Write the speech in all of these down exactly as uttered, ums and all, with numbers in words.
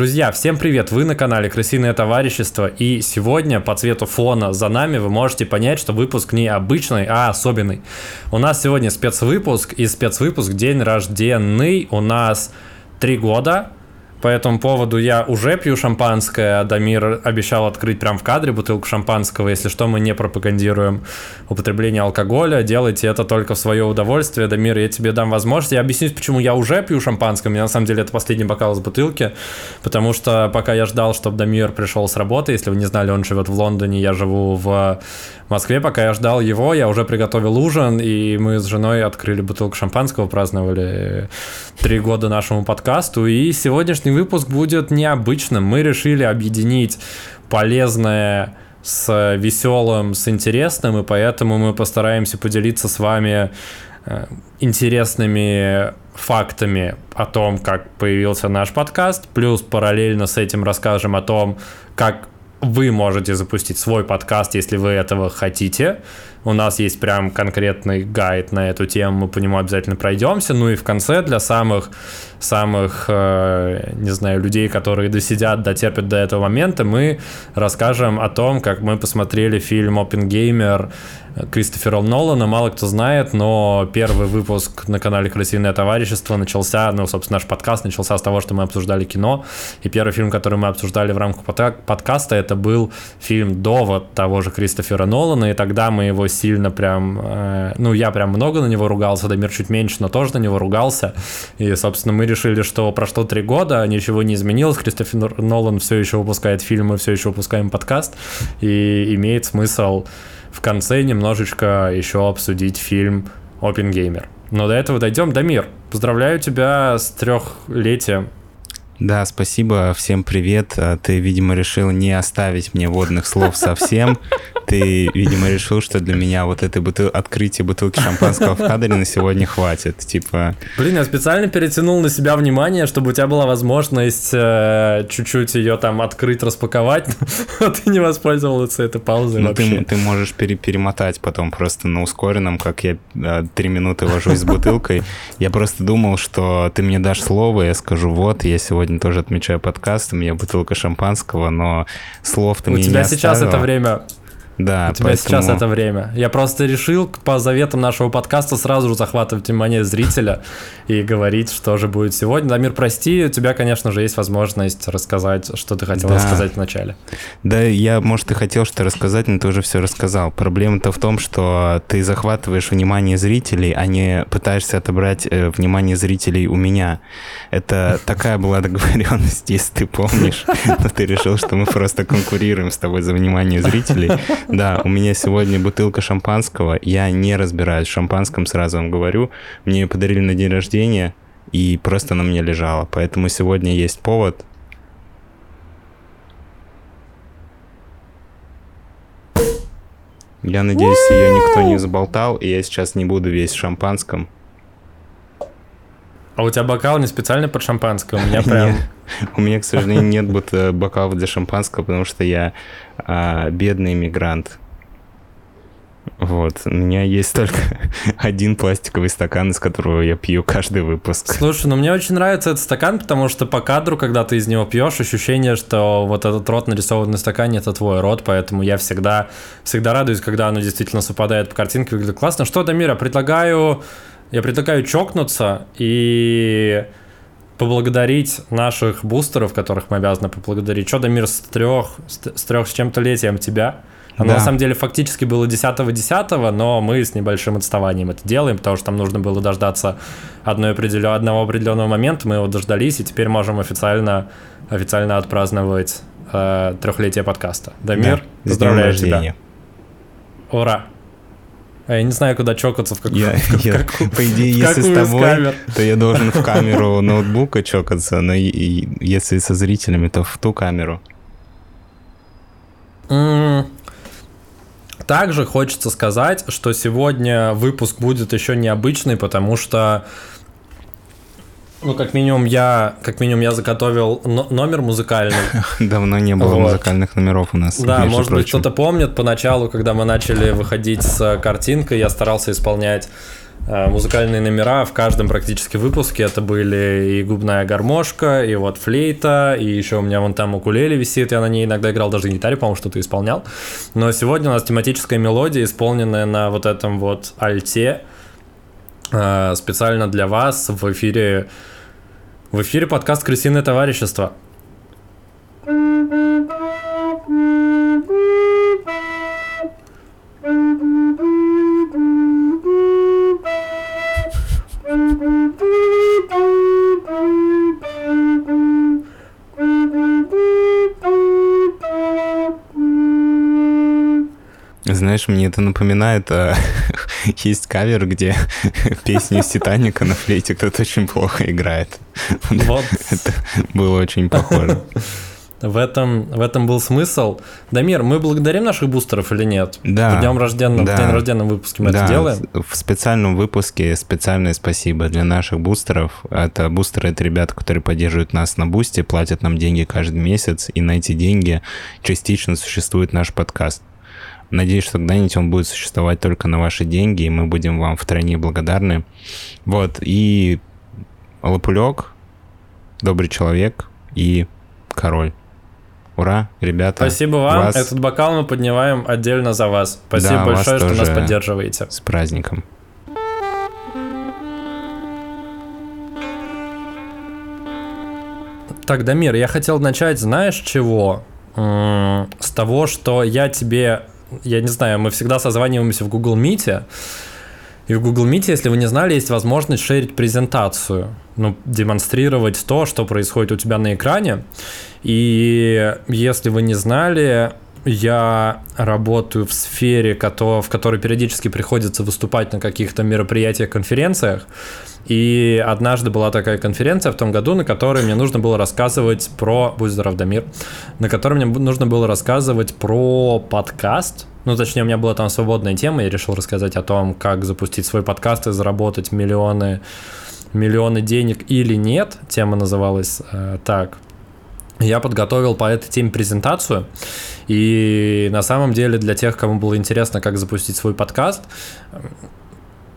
Друзья, всем привет! Вы на канале Крысиное Товарищество, и сегодня по цвету фона за нами вы можете понять, что выпуск не обычный, а особенный. У нас сегодня спецвыпуск, и спецвыпуск день рожденный. У нас три года. По этому поводу я уже пью шампанское, Дамир обещал открыть прямо в кадре бутылку шампанского, если что, мы не пропагандируем употребление алкоголя, делайте это только в свое удовольствие, Дамир, я тебе дам возможность, я объясню, почему я уже пью шампанское, у меня на самом деле это последний бокал из бутылки, потому что пока я ждал, чтобы Дамир пришел с работы, если вы не знали, он живет в Лондоне, я живу в Москве, пока я ждал его, я уже приготовил ужин, и мы с женой открыли бутылку шампанского, праздновали три года нашему подкасту, и сегодняшний выпуск будет необычным. Мы решили объединить полезное с веселым, с интересным, и поэтому мы постараемся поделиться с вами интересными фактами о том, как появился наш подкаст, плюс параллельно с этим расскажем о том, как вы можете запустить свой подкаст, если вы этого хотите. У нас есть прям конкретный гайд на эту тему, мы по нему обязательно пройдемся. Ну и в конце для самых, самых, э, не знаю, людей, которые досидят, дотерпят до этого момента, мы расскажем о том, как мы посмотрели фильм «Опенгеймер» Кристофера Нолана. Мало кто знает, но первый выпуск на канале «Крысиное Товарищество» начался, ну, собственно, наш подкаст начался с того, что мы обсуждали кино, и первый фильм, который мы обсуждали в рамках подкаста, это был фильм «Довод» того же Кристофера Нолана, и тогда мы его сильно прям, э, ну, я прям много на него ругался, Дамир чуть меньше, но тоже на него ругался, и, собственно, мы решили, что прошло три года, ничего не изменилось, Кристофер Нолан все еще выпускает фильмы, все еще выпускаем подкаст, и имеет смысл в конце немножечко еще обсудить фильм «Опенгеймер». Но до этого дойдем. Дамир, поздравляю тебя с трехлетием. Да, спасибо, всем привет. Ты, видимо, решил не оставить мне водных слов совсем. Ты, видимо, решил, что для меня вот этой бутыл... открытие бутылки шампанского в кадре на сегодня хватит. Типа... Блин, я специально перетянул на себя внимание, чтобы у тебя была возможность э, чуть-чуть ее там открыть, распаковать, но ты не воспользовался этой паузой вообще. Ты, ты можешь пере- перемотать потом просто на ускоренном, как я три э, минуты вожусь с бутылкой. Я просто думал, что ты мне дашь слово, я скажу, вот, я сегодня тоже отмечаю подкаст, у меня бутылка шампанского, но слов ты мне не оставил. У тебя сейчас это время... Да, У тебя поэтому... сейчас это время. Я просто решил по заветам нашего подкаста сразу же захватывать внимание зрителя и говорить, что же будет сегодня. Дамир, прости, у тебя, конечно же, есть возможность рассказать, что ты хотел да. рассказать вначале. Да, я, может, и хотел что-то рассказать, но ты уже все рассказал. Проблема-то в том, что ты захватываешь внимание зрителей, а не пытаешься отобрать э, внимание зрителей у меня. Это такая была договоренность, если ты помнишь. Но ты решил, что мы просто конкурируем с тобой за внимание зрителей. Да, у меня сегодня бутылка шампанского, я не разбираюсь в шампанском, сразу вам говорю. Мне ее подарили на день рождения, и просто она мне лежала. Поэтому сегодня есть повод. Я надеюсь, ее никто не заболтал, и я сейчас не буду весь в шампанском. А у тебя бокал не специально под шампанское? У меня прям... У меня, к сожалению, нет бокалов для шампанского, потому что я а, бедный иммигрант. Вот, у меня есть только один пластиковый стакан, из которого я пью каждый выпуск. Слушай, ну мне очень нравится этот стакан, потому что по кадру, когда ты из него пьешь, ощущение, что вот этот рот нарисованный на стакане, это твой рот, поэтому я всегда, всегда радуюсь, когда оно действительно совпадает по картинке, выглядит классно. Что, Дамира, предлагаю... Я предлагаю чокнуться и... поблагодарить наших бустеров, которых мы обязаны поблагодарить. Что, Дамир, с трех с трех с чем-то летием тебя? Оно, да. на самом деле, фактически было десятого-десятого, но мы с небольшим отставанием это делаем, потому что там нужно было дождаться одной определен... одного определенного момента, мы его дождались, и теперь можем официально, официально отпраздновать э, трехлетие подкаста. Дамир, да. поздравляю тебя. Ура! Я не знаю, куда чокаться, в какую, я, в какую, я, по идее, если с тобой, то я должен в камеру ноутбука чокаться, но и, и, если со зрителями, то в ту камеру. Mm. Также хочется сказать, что сегодня выпуск будет еще необычный, потому что, ну, как минимум, я, как минимум, я заготовил но- номер музыкальный. Давно не было вот. музыкальных номеров у нас. Да, может прочим. быть, кто-то помнит, поначалу, когда мы начали выходить с картинкой, я старался исполнять музыкальные номера в каждом практически выпуске. Это были и губная гармошка, и вот флейта, и еще у меня вон там укулеле висит, я на ней иногда играл, даже на гитаре, по-моему, что-то исполнял. Но сегодня у нас тематическая мелодия, исполненная на вот этом вот альте, специально для вас в эфире, в эфире подкаст «Крысиное Товарищество». Знаешь, мне это напоминает, а, есть кавер, где песню из «Титаника» на флейте кто-то очень плохо играет. Вот. Это было очень похоже. В этом, в этом был смысл. Дамир, мы благодарим наших бустеров или нет? Да. В день рожденном, да. В день рожденном выпуске мы да. это делаем? В специальном выпуске специальное спасибо для наших бустеров. Это бустеры, это ребята, которые поддерживают нас на Boosty, платят нам деньги каждый месяц, и на эти деньги частично существует наш подкаст. Надеюсь, что когда-нибудь он будет существовать только на ваши деньги, и мы будем вам втройне благодарны. Вот, и Лопулёк, добрый человек и король. Ура, ребята. Спасибо вам. Вас... Этот бокал мы поднимаем отдельно за вас. Спасибо да, большое, что нас поддерживаете. С праздником. Так, Дамир, я хотел начать, знаешь, чего? С того, что я тебе... Я не знаю, мы всегда созваниваемся в Google Meet, и в Google Meet, если вы не знали, есть возможность шерить презентацию, ну, демонстрировать то, что происходит у тебя на экране. И если вы не знали, я работаю в сфере, в которой периодически приходится выступать на каких-то мероприятиях, конференциях. И однажды была такая конференция в том году, на которой мне нужно было рассказывать про... Будь здоров, Дамир. На которой мне нужно было рассказывать про подкаст. Ну, точнее, у меня была там свободная тема. Я решил рассказать о том, как запустить свой подкаст и заработать миллионы, миллионы денег или нет. Тема называлась э, так... Я подготовил по этой теме презентацию, и на самом деле для тех, кому было интересно, как запустить свой подкаст,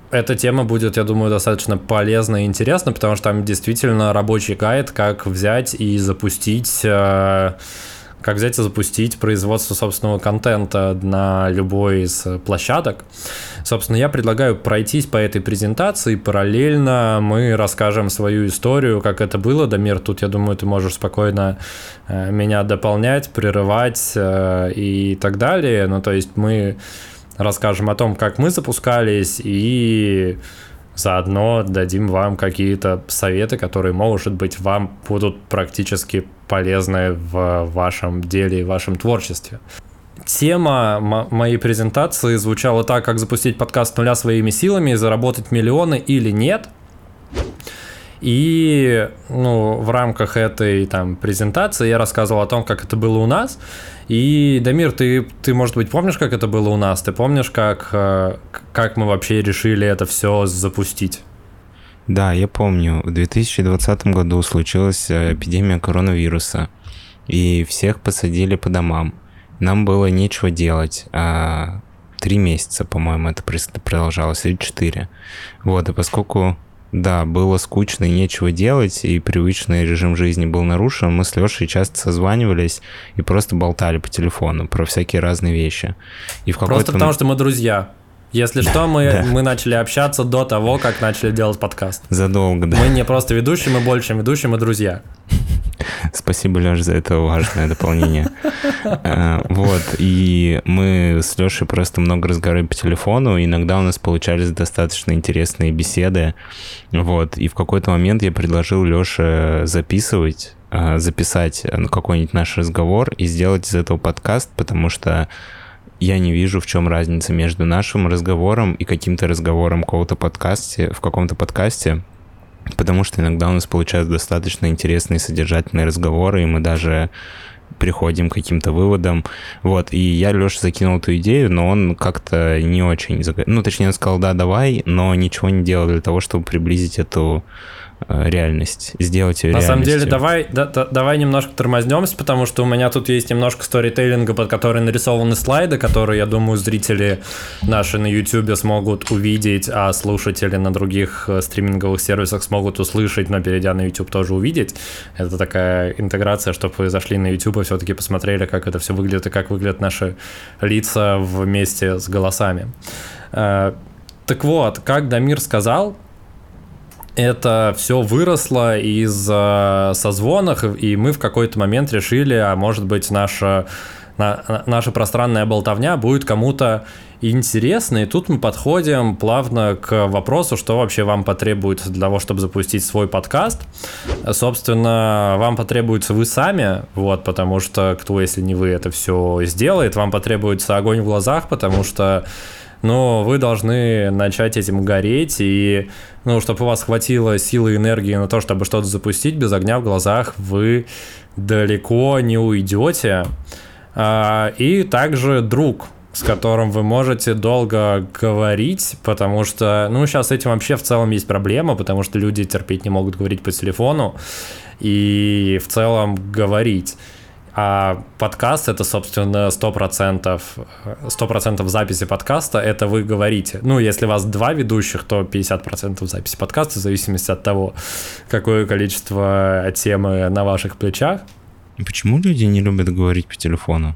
эта тема будет, я думаю, достаточно полезна и интересна, потому что там действительно рабочий гайд, как взять и запустить, как взять и запустить производство собственного контента на любой из площадок. Собственно, я предлагаю пройтись по этой презентации, параллельно мы расскажем свою историю, как это было. Дамир, тут, я думаю, ты можешь спокойно меня дополнять, прерывать и так далее. Ну, то есть мы расскажем о том, как мы запускались, и заодно дадим вам какие-то советы, которые, может быть, вам будут практически полезны в вашем деле и в вашем творчестве. Тема моей презентации звучала так: как запустить подкаст с нуля своими силами и заработать миллионы или нет. И ну, в рамках этой там, презентации я рассказывал о том, как это было у нас. И, Дамир, ты, ты, может быть, помнишь, как это было у нас? Ты помнишь, как, как мы вообще решили это все запустить? Да, я помню. В две тысячи двадцатом году случилась эпидемия коронавируса, и всех посадили по домам. Нам было нечего делать. Три месяца, по-моему, это продолжалось, или четыре. Вот, и поскольку, да, было скучно и нечего делать, и привычный режим жизни был нарушен, мы с Лёшей часто созванивались и просто болтали по телефону про всякие разные вещи. И в какой-то... Просто потому, что мы друзья. Если что, мы, да. мы начали общаться до того, как начали делать подкаст. Задолго, да. Мы не просто ведущие, мы больше, чем ведущие, мы друзья. Спасибо, Лёша, за это важное дополнение. Вот, и мы с Лёшей просто много разговаривали по телефону, иногда у нас получались достаточно интересные беседы, вот, и в какой-то момент я предложил Лёше записывать, записать какой-нибудь наш разговор и сделать из этого подкаст, потому что я не вижу, в чем разница между нашим разговором и каким-то разговором в каком-то подкасте, в каком-то подкасте, потому что иногда у нас получаются достаточно интересные содержательные разговоры, и мы даже приходим к каким-то выводам. Вот, и я Лёше закинул эту идею, но он как-то не очень... Ну, точнее, он сказал, да, давай, но ничего не делал для того, чтобы приблизить эту реальность, сделать ее реальностью. На самом деле, давай, да, да, давай немножко тормознемся, потому что у меня тут есть немножко сторитейлинга, под который нарисованы слайды, которые, я думаю, зрители наши на YouTube смогут увидеть, а слушатели на других стриминговых сервисах смогут услышать, но перейдя на YouTube тоже увидеть. Это такая интеграция, чтобы вы зашли на YouTube и все-таки посмотрели, как это все выглядит и как выглядят наши лица вместе с голосами. Так вот, как Дамир сказал, это все выросло из э, созвонов, и мы в какой-то момент решили, а может быть, наша, на, наша пространная болтовня будет кому-то интересна. И тут мы подходим плавно к вопросу, что вообще вам потребуется для того, чтобы запустить свой подкаст. Собственно, вам потребуется вы сами, вот, потому что кто, если не вы, это все сделает. Вам потребуется огонь в глазах, потому что но вы должны начать этим гореть, и, ну, чтобы у вас хватило силы и энергии на то, чтобы что-то запустить, без огня в глазах вы далеко не уйдете. И также друг, с которым вы можете долго говорить, потому что, ну, сейчас с этим вообще в целом есть проблема, потому что люди терпеть не могут говорить по телефону и в целом говорить. А подкаст — это, собственно, сто процентов, сто процентов записи подкаста — это вы говорите. Ну, если у вас два ведущих, то пятьдесят процентов записи подкаста, в зависимости от того, какое количество темы на ваших плечах. И почему люди не любят говорить по телефону?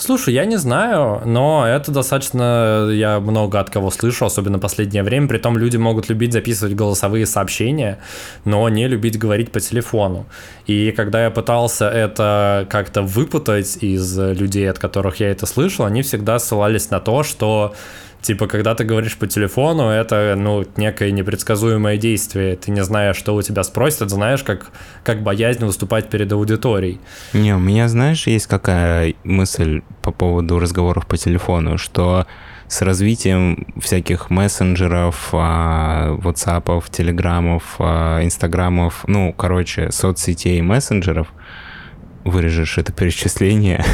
Слушай, я не знаю, но это достаточно, я много от кого слышу, особенно в последнее время. Притом люди могут любить записывать голосовые сообщения, но не любить говорить по телефону. И когда я пытался это как-то выпутать из людей, от которых я это слышал, они всегда ссылались на то, что типа, когда ты говоришь по телефону, это, ну, некое непредсказуемое действие. Ты не знаешь, что у тебя спросят, знаешь, как, как боязнь выступать перед аудиторией. Не, у меня, знаешь, есть какая мысль по поводу разговоров по телефону, что с развитием всяких мессенджеров, ватсапов, телеграммов, инстаграмов, ну, короче, соцсетей и мессенджеров, вырежешь это перечисление,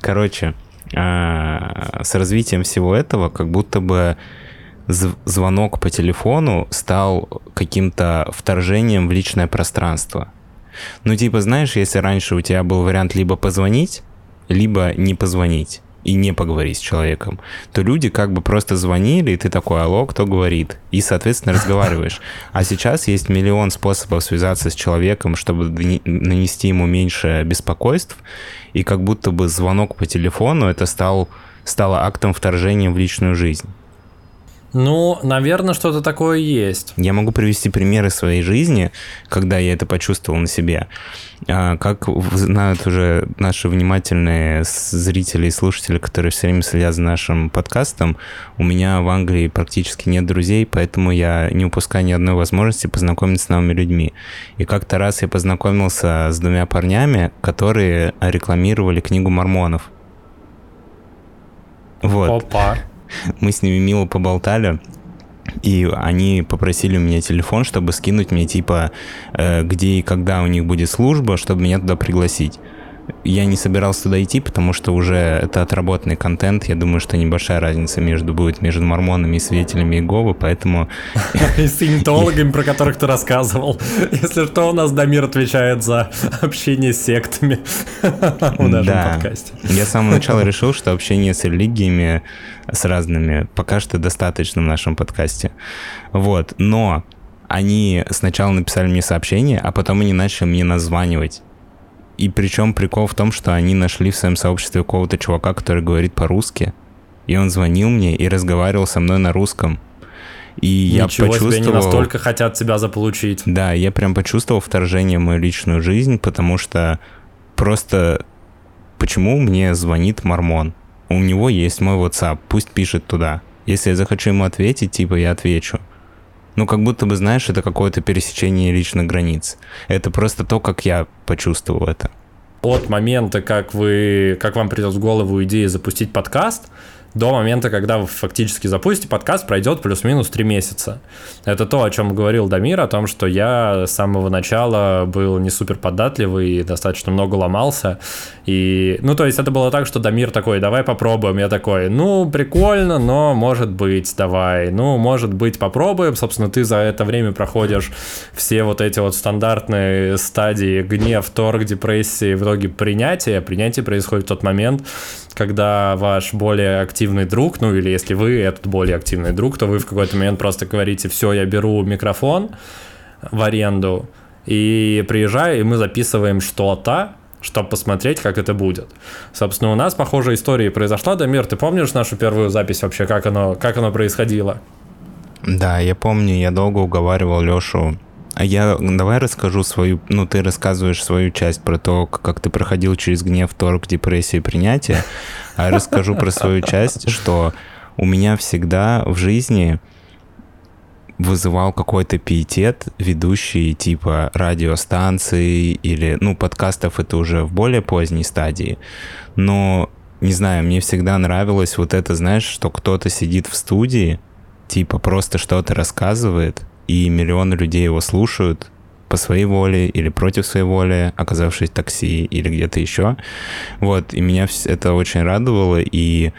короче... А с развитием всего этого как будто бы звонок по телефону стал каким-то вторжением в личное пространство. Ну, типа, знаешь, если раньше у тебя был вариант либо позвонить, либо не позвонить и не поговорить с человеком, то люди как бы просто звонили, и ты такой: алло, кто говорит? И, соответственно, разговариваешь. А сейчас есть миллион способов связаться с человеком, чтобы нанести ему меньше беспокойств, и как будто бы звонок по телефону это стал, стало актом вторжения в личную жизнь. Ну, наверное, что-то такое есть. Я могу привести примеры своей жизни, когда я это почувствовал на себе. Как знают уже наши внимательные зрители и слушатели, которые все время следят за нашим подкастом, у меня в Англии практически нет друзей, поэтому я не упускаю ни одной возможности познакомиться с новыми людьми. И как-то раз я познакомился с двумя парнями, которые рекламировали книгу «Мормонов». Вот. Опа. Мы с ними мило поболтали, и они попросили у меня телефон, чтобы скинуть мне, типа, где и когда у них будет служба, чтобы меня туда пригласить. Я не собирался туда идти, потому что уже это отработанный контент. Я думаю, что небольшая разница между будет между мормонами и свидетелями Иеговы, поэтому... И саентологами, про которых ты рассказывал. Если что, у нас Дамир отвечает за общение с сектами в нашем подкасте. Я с самого начала решил, что общение с религиями, с разными, пока что достаточно в нашем подкасте. Вот, но они сначала написали мне сообщение, а потом они начали мне названивать. И причем прикол в том, что они нашли в своем сообществе какого-то чувака, который говорит по-русски. И он звонил мне и разговаривал со мной на русском. И я почувствовал... Ничего себе, они настолько хотят тебя заполучить. Да, я прям почувствовал вторжение в мою личную жизнь, потому что просто... Почему мне звонит мормон? У него есть мой WhatsApp, пусть пишет туда. Если я захочу ему ответить, типа, я отвечу. Ну, как будто бы, знаешь, это какое-то пересечение личных границ. Это просто то, как я почувствовал это. От момента, как вы, как вам придет в голову идея запустить подкаст, до момента, когда вы фактически запустите подкаст, пройдет плюс-минус три месяца. Это то, о чем говорил Дамир, о том, что я с самого начала был не супер податливый, достаточно много ломался. И, ну, то есть это было так, что Дамир такой, давай попробуем. Я такой, ну, прикольно, но может быть, давай. Ну, может быть, попробуем. Собственно, ты за это время проходишь все вот эти вот стандартные стадии: гнев, торг, депрессии, в итоге принятие. Принятие происходит в тот момент, когда ваш более активный друг, ну или если вы этот более активный друг, то вы в какой-то момент просто говорите: все, я беру микрофон в аренду и приезжаю, и мы записываем что-то, чтобы посмотреть, как это будет. Собственно, у нас похожая история произошла. Дамир, ты помнишь нашу первую запись вообще, как оно, как оно происходило? Да, я помню, я долго уговаривал Лёшу. А я, давай расскажу свою, ну, ты рассказываешь свою часть про то, как ты проходил через гнев, торг, депрессию и принятие, а я расскажу про свою часть, что у меня всегда в жизни вызывал какой-то пиетет ведущие типа радиостанции или, ну, подкастов, это уже в более поздней стадии, но, не знаю, мне всегда нравилось вот это, знаешь, что кто-то сидит в студии, типа просто что-то рассказывает, и миллионы людей его слушают по своей воле или против своей воли, оказавшись в такси или где-то еще. Вот, и меня это очень радовало, и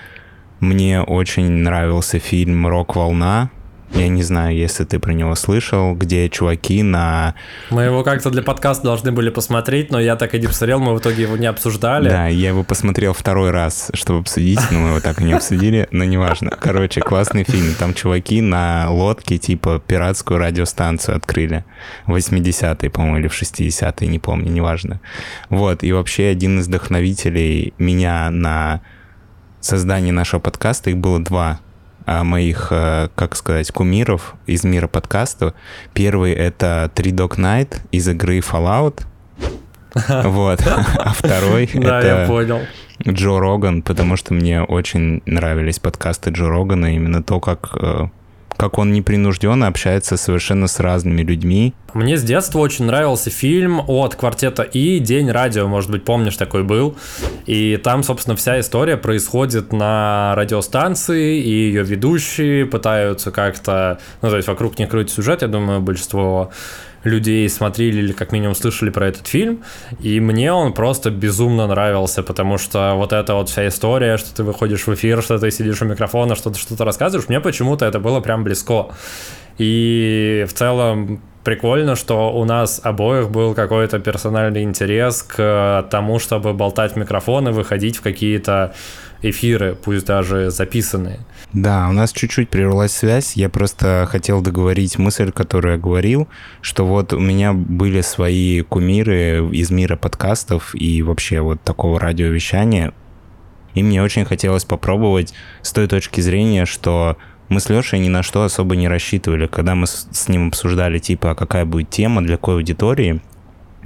мне очень нравился фильм «Рок-волна». Я не знаю, если ты про него слышал, где чуваки на... Мы его как-то для подкаста должны были посмотреть, но я так и не посмотрел, мы в итоге его не обсуждали. Да, я его посмотрел второй раз, чтобы обсудить, но мы его так и не обсудили, но неважно. Короче, классный фильм. Там чуваки на лодке типа пиратскую радиостанцию открыли. В восьмидесятые, по-моему, или в шестидесятые, не помню, неважно. Вот, и вообще один из вдохновителей меня на создание нашего подкаста, их было два моих, как сказать, кумиров из мира подкаста. Первый — это Three Dog Night из игры Fallout. Вот. А второй — это Джо Роган, потому что мне очень нравились подкасты Джо Рогана, именно то, как... как он непринужденно общается совершенно с разными людьми. Мне с детства очень нравился фильм от «Квартета И», «День радио», может быть, помнишь, такой был. И там, собственно, вся история происходит на радиостанции, и ее ведущие пытаются как-то... Ну, то есть вокруг них крутится сюжет, я думаю, большинство людей смотрели или как минимум слышали про этот фильм, и мне он просто безумно нравился, потому что вот эта вот вся история, что ты выходишь в эфир, что ты сидишь у микрофона, что ты что-то рассказываешь, мне почему-то это было прям близко. И в целом прикольно, что у нас обоих был какой-то персональный интерес к тому, чтобы болтать в микрофон и выходить в какие-то эфиры, пусть даже записанные. Да, у нас чуть-чуть прервалась связь, я просто хотел договорить мысль, которую я говорил, что вот у меня были свои кумиры из мира подкастов и вообще вот такого радиовещания, и мне очень хотелось попробовать с той точки зрения, что мы с Лешей ни на что особо не рассчитывали, когда мы с ним обсуждали, типа, а какая будет тема, для какой аудитории.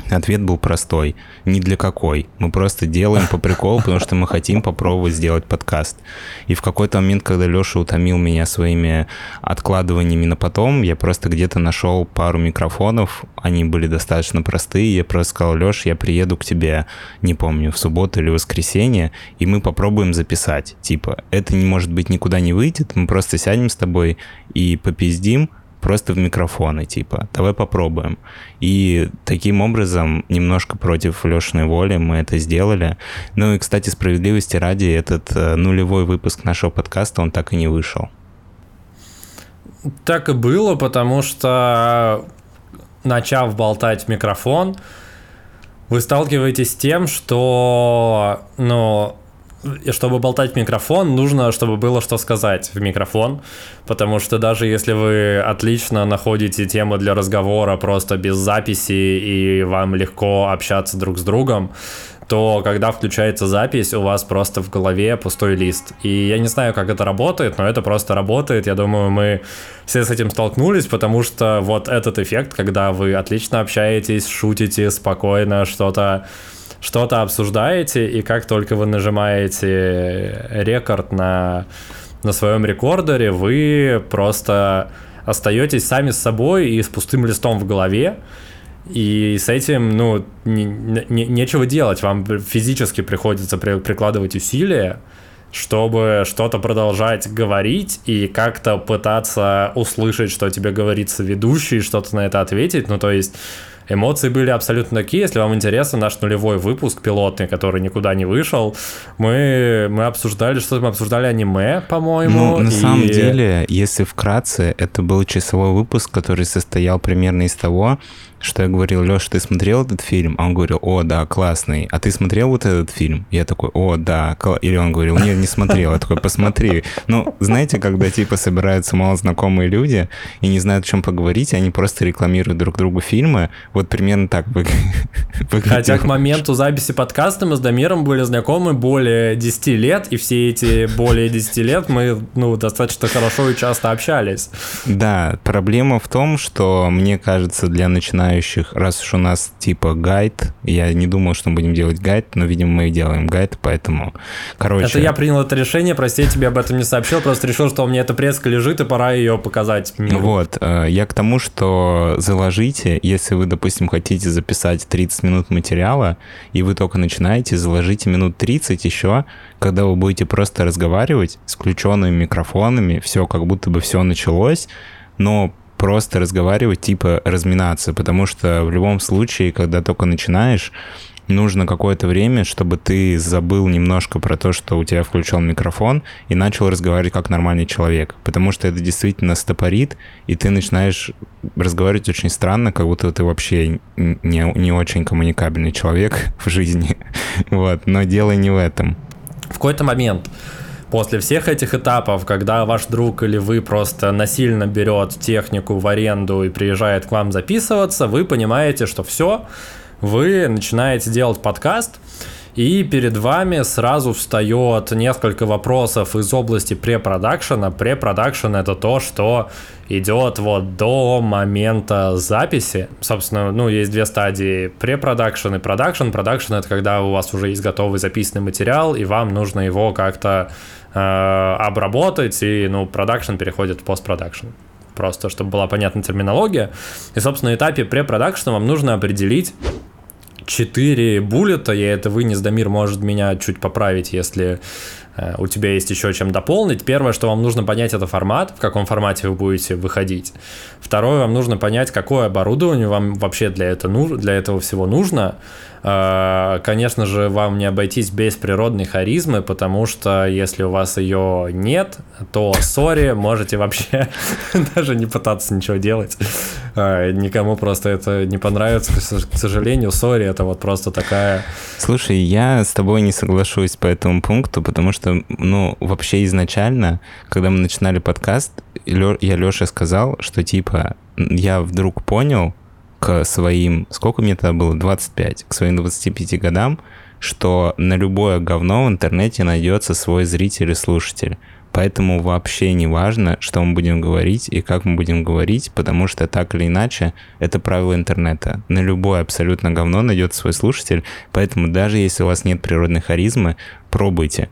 Ответ был простой. Ни для какой. Мы просто делаем по приколу, потому что мы хотим попробовать сделать подкаст. И в какой-то момент, когда Леша утомил меня своими откладываниями на потом, я просто где-то нашел пару микрофонов. Они были достаточно простые. Я просто сказал: Леша, я приеду к тебе, не помню, в субботу или воскресенье, и мы попробуем записать. Типа, это, не может быть, никуда не выйдет. Мы просто сядем с тобой и попиздим. Просто в микрофоны, типа, давай попробуем. И таким образом, немножко против Лешиной воли, мы это сделали. Ну и, кстати, справедливости ради, этот нулевой выпуск нашего подкаста, он так и не вышел. Так и было, потому что, начав болтать в микрофон, вы сталкиваетесь с тем, что, ну... чтобы болтать в микрофон, нужно, чтобы было что сказать в микрофон, потому что даже если вы отлично находите тему для разговора просто без записи и вам легко общаться друг с другом, то когда включается запись, у вас просто в голове пустой лист. И я не знаю, как это работает, но это просто работает. Я думаю, мы все с этим столкнулись, потому что вот этот эффект, когда вы отлично общаетесь, шутите спокойно, что-то что-то обсуждаете, и как только вы нажимаете рекорд на, на своем рекордере, вы просто остаетесь сами с собой и с пустым листом в голове, и с этим, ну, не, не, нечего делать, вам физически приходится при, прикладывать усилия, чтобы что-то продолжать говорить и как-то пытаться услышать, что тебе говорит соведущий, что-то на это ответить. Ну, то есть эмоции были абсолютно такие. Если вам интересно, наш нулевой выпуск пилотный, который никуда не вышел, мы, мы обсуждали, что-то мы обсуждали аниме, по-моему. Ну, на и... самом деле, если вкратце, это был часовой выпуск, который состоял примерно из того, что я говорил: Лёша, ты смотрел этот фильм? А он говорил: о, да, классный. А ты смотрел вот этот фильм? Я такой: о, да. Или он говорил: нет, не смотрел. Я такой: посмотри. Ну, знаете, когда типа собираются малознакомые люди и не знают, о чем поговорить, они просто рекламируют друг другу фильмы. Вот примерно так выглядит. Хотя к моменту записи подкаста мы с Дамиром были знакомы более десять лет, и все эти более десять лет мы, ну, достаточно хорошо и часто общались. Да, проблема в том, что, мне кажется, для начинающих, раз уж у нас типа гайд, я не думал, что мы будем делать гайд, но, видимо, мы и делаем гайд, поэтому, короче... Это я принял это решение, прости, я тебе об этом не сообщил, просто решил, что у меня эта преска лежит, и пора ее показать миру. Вот, я к тому, что заложите, если вы, допустим, хотите записать тридцать минут материала, и вы только начинаете, заложите минут тридцать еще, когда вы будете просто разговаривать с включенными микрофонами, все, как будто бы все началось, но... просто разговаривать, типа разминаться, потому что в любом случае, когда только начинаешь, нужно какое-то время, чтобы ты забыл немножко про то, что у тебя включен микрофон, и начал разговаривать как нормальный человек, потому что это действительно стопорит, и ты начинаешь разговаривать очень странно, как будто ты вообще не, не очень коммуникабельный человек в жизни, вот, но дело не в этом. В какой-то момент... После всех этих этапов, когда ваш друг или вы просто насильно берет технику в аренду и приезжает к вам записываться, вы понимаете, что все, вы начинаете делать подкаст, и перед вами сразу встает несколько вопросов из области препродакшена. Препродакшен — это то, что идет вот до момента записи. Собственно, ну, есть две стадии: препродакшен и продакшен. Продакшен — это когда у вас уже есть готовый записанный материал, и вам нужно его как-то обработать, и, ну, продакшн переходит в постпродакшн. Просто, чтобы была понятна терминология. И, собственно, на этапе препродакшна вам нужно определить четыре буллета. Я это вынес, Дамир может меня чуть поправить, если у тебя есть еще чем дополнить. Первое, что вам нужно понять, это формат, в каком формате вы будете выходить. Второе, вам нужно понять, какое оборудование вам вообще для этого, для этого всего нужно. Конечно же, вам не обойтись без природной харизмы, потому что если у вас ее нет, то, сори, можете вообще даже не пытаться ничего делать. Никому просто это не понравится, к сожалению, сори, это вот просто такая... Слушай, я с тобой не соглашусь по этому пункту, потому что, ну, вообще изначально, когда мы начинали подкаст, я Лёше сказал, что типа я вдруг понял, к своим, сколько мне тогда было, двадцать пять, к своим двадцати пяти годам, что на любое говно в интернете найдется свой зритель и слушатель. Поэтому вообще не важно, что мы будем говорить и как мы будем говорить, потому что так или иначе это правило интернета. На любое абсолютно говно найдется свой слушатель, поэтому даже если у вас нет природной харизмы, пробуйте.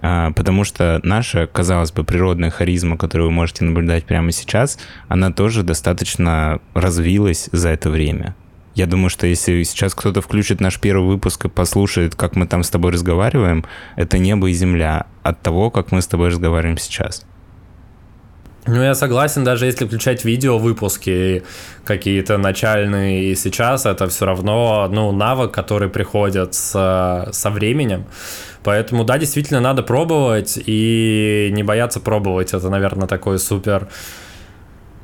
А, потому что наша, казалось бы, природная харизма, которую вы можете наблюдать прямо сейчас, она тоже достаточно развилась за это время. Я думаю, что если сейчас кто-то включит наш первый выпуск и послушает, как мы там с тобой разговариваем, это небо и земля от того, как мы с тобой разговариваем сейчас. Ну, я согласен, даже если включать видео-выпуски какие-то начальные и сейчас, это все равно, ну, навык, который приходит с, со временем. Поэтому, да, действительно, надо пробовать и не бояться пробовать. Это, наверное, такой супер...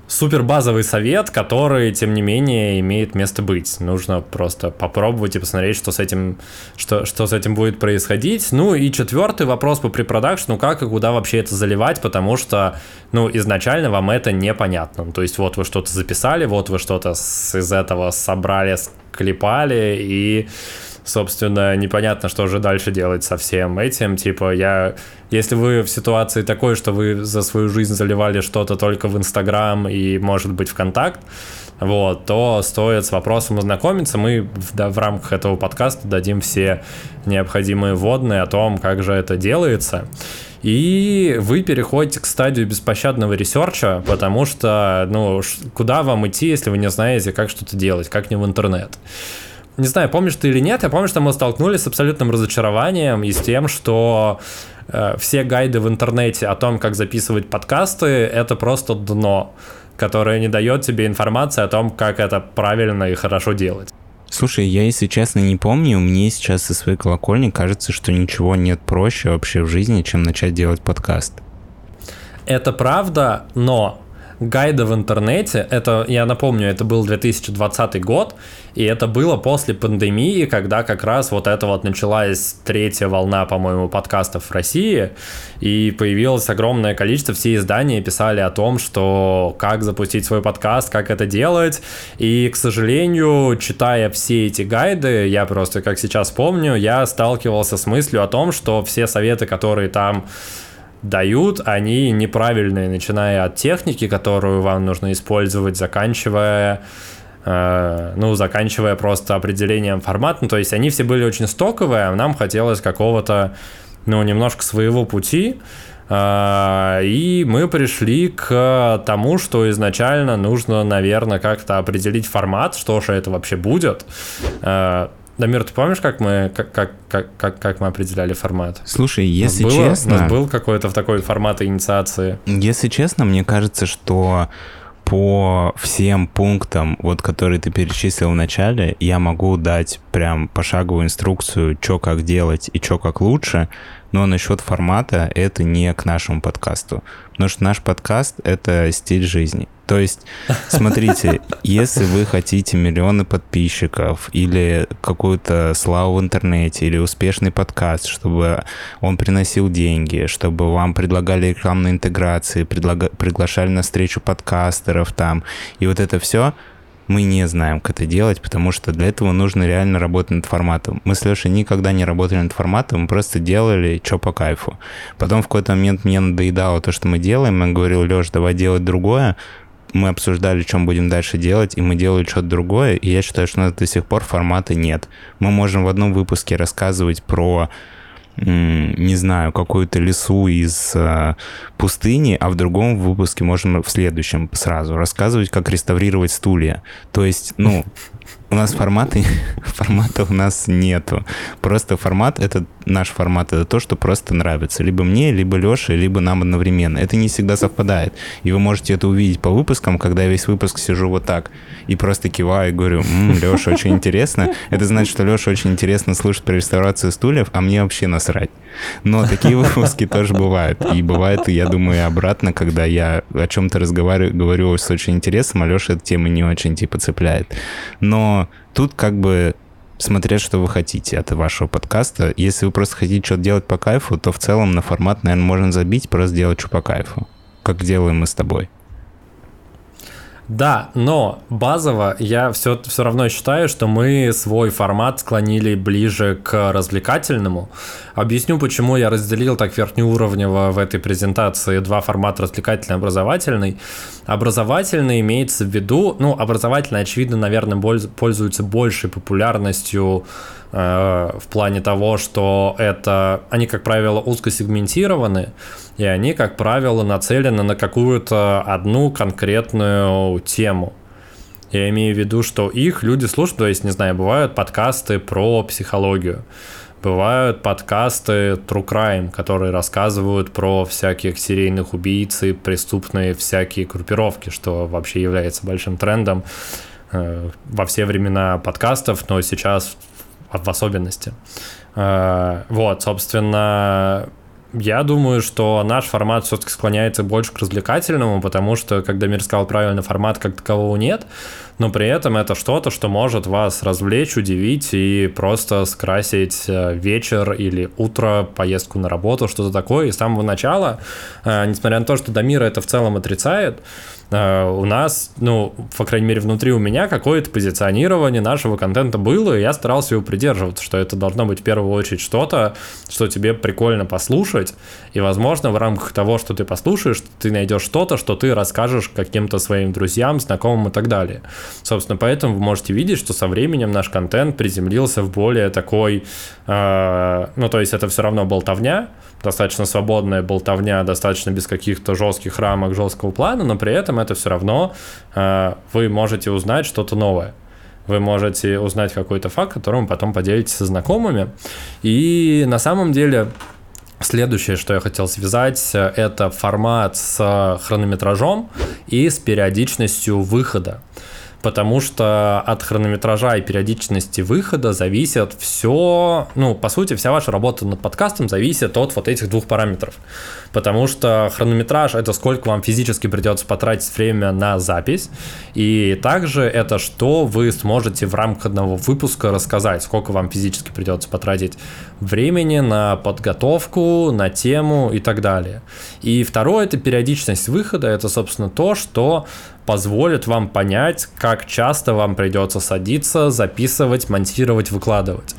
Супер базовый совет, который, тем не менее, имеет место быть. Нужно просто попробовать и посмотреть, что с этим, что, что с этим будет происходить. Ну и четвертый вопрос по препродакшну, как и куда вообще это заливать, потому что, ну, изначально вам это непонятно. То есть вот вы что-то записали, вот вы что-то с, из этого собрали, склепали, и, собственно, непонятно, что же дальше делать со всем этим. Типа я... Если вы в ситуации такой, что вы за свою жизнь заливали что-то только в Инстаграм и, может быть, ВКонтакт, вот, то стоит с вопросом ознакомиться. Мы в, да, в рамках этого подкаста дадим все необходимые вводные о том, как же это делается. И вы переходите к стадию беспощадного ресерча, потому что, ну, куда вам идти, если вы не знаете, как что-то делать, как не в интернет. Не знаю, помнишь ты или нет, я помню, что мы столкнулись с абсолютным разочарованием и с тем, что все гайды в интернете о том, как записывать подкасты, это просто дно, которое не дает тебе информации о том, как это правильно и хорошо делать. Слушай, я, если честно, не помню, мне сейчас со своей колокольни кажется, что ничего нет проще вообще в жизни, чем начать делать подкаст. Это правда, но гайды в интернете, это, я напомню, это был две тысячи двадцатый год, и это было после пандемии, когда как раз вот это вот началась третья волна, по-моему, подкастов в России, и появилось огромное количество, все издания писали о том, что как запустить свой подкаст, как это делать, и, к сожалению, читая все эти гайды, я просто, как сейчас помню, я сталкивался с мыслью о том, что все советы, которые там дают, они неправильные, начиная от техники, которую вам нужно использовать, заканчивая э, ну, заканчивая просто определением формата. Ну, то есть они все были очень стоковые, а нам хотелось какого-то, ну, немножко своего пути, э, и мы пришли к тому, что изначально нужно, наверное, как-то определить формат, что же это вообще будет. э, Дамир, ты помнишь, как мы, как, как, как, как мы определяли формат? Слушай, если было, честно... У нас был какой-то такой формат инициации. Если честно, мне кажется, что по всем пунктам, вот, которые ты перечислил в начале, я могу дать прям пошаговую инструкцию, что как делать и что как лучше, но насчет формата это не к нашему подкасту. Потому что наш подкаст — это стиль жизни. То есть, смотрите, если вы хотите миллионы подписчиков или какую-то славу в интернете, или успешный подкаст, чтобы он приносил деньги, чтобы вам предлагали рекламные интеграции, предлага- приглашали на встречу подкастеров там, и вот это все, мы не знаем, как это делать, потому что для этого нужно реально работать над форматом. Мы с Лешей никогда не работали над форматом, мы просто делали, что по кайфу. Потом в какой-то момент мне надоедало то, что мы делаем, я говорил: Леш, давай делать другое. Мы обсуждали, что мы будем дальше делать, и мы делали что-то другое, и я считаю, что у нас до сих пор формата нет. Мы можем в одном выпуске рассказывать про, не знаю, какую-то лесу из э, пустыни, а в другом выпуске можем в следующем сразу рассказывать, как реставрировать стулья. То есть, ну, у нас форматы, формата у нас нету. Просто формат, это наш формат, это то, что просто нравится. Либо мне, либо Лёше, либо нам одновременно. Это не всегда совпадает. И вы можете это увидеть по выпускам, когда я весь выпуск сижу вот так и просто киваю и говорю: «М-м, Лёша, очень интересно». Это значит, что Лёше очень интересно слушать про реставрацию стульев, а мне вообще насрать. Но такие выпуски тоже бывают. И бывает, я думаю, и обратно, когда я о чем-то разговариваю, говорю с очень интересом, а Лёша эта тема не очень типа цепляет. Но тут как бы смотря, что вы хотите от вашего подкаста. Если вы просто хотите что-то делать по кайфу, то в целом на формат, наверное, можно забить, просто делать что по кайфу, как делаем мы с тобой. Да, но базово я все, все равно считаю, что мы свой формат склонили ближе к развлекательному. Объясню, почему я разделил так верхнеуровнево в этой презентации два формата: развлекательный и образовательный. Образовательный имеется в виду, ну, образовательный, очевидно, наверное, пользуется большей популярностью э, в плане того, что это, они, как правило, узкосегментированы, и они, как правило, нацелены на какую-то одну конкретную тему. Я имею в виду, что их люди слушают, то есть, не знаю, бывают подкасты про психологию, бывают подкасты True Crime, которые рассказывают про всяких серийных убийц и преступные всякие группировки, что вообще является большим трендом во все времена подкастов, но сейчас в особенности. Вот, собственно, я думаю, что наш формат все-таки склоняется больше к развлекательному, потому что, как Дамир сказал правильно, формат как такового нет, но при этом это что-то, что может вас развлечь, удивить и просто скрасить вечер или утро, поездку на работу, что-то такое. И с самого начала, несмотря на то, что Дамир это в целом отрицает, у нас, ну, по крайней мере, внутри у меня какое-то позиционирование нашего контента было, и я старался его придерживаться, что это должно быть в первую очередь что-то, что тебе прикольно послушать, и, возможно, в рамках того, что ты послушаешь, ты найдешь что-то, что ты расскажешь каким-то своим друзьям, знакомым и так далее. Собственно, поэтому вы можете видеть, что со временем наш контент приземлился в более такой, э, ну, то есть это все равно болтовня, достаточно свободная болтовня, достаточно без каких-то жестких рамок, жесткого плана, но при этом это все равно э, вы можете узнать что-то новое. Вы можете узнать какой-то факт, которым потом поделитесь со знакомыми. И на самом деле Следующее, что я хотел связать, это формат с хронометражом и с периодичностью выхода. Потому что от хронометража и периодичности выхода зависит все, ну, по сути, вся ваша работа над подкастом зависит от вот этих двух параметров. Потому что хронометраж — это сколько вам физически придется потратить время на запись, и также это что вы сможете в рамках одного выпуска рассказать, сколько вам физически придется потратить времени на подготовку, на тему и так далее. И второе — это периодичность выхода, это, собственно, то, что позволит вам понять, как часто вам придется садиться, записывать, монтировать, выкладывать.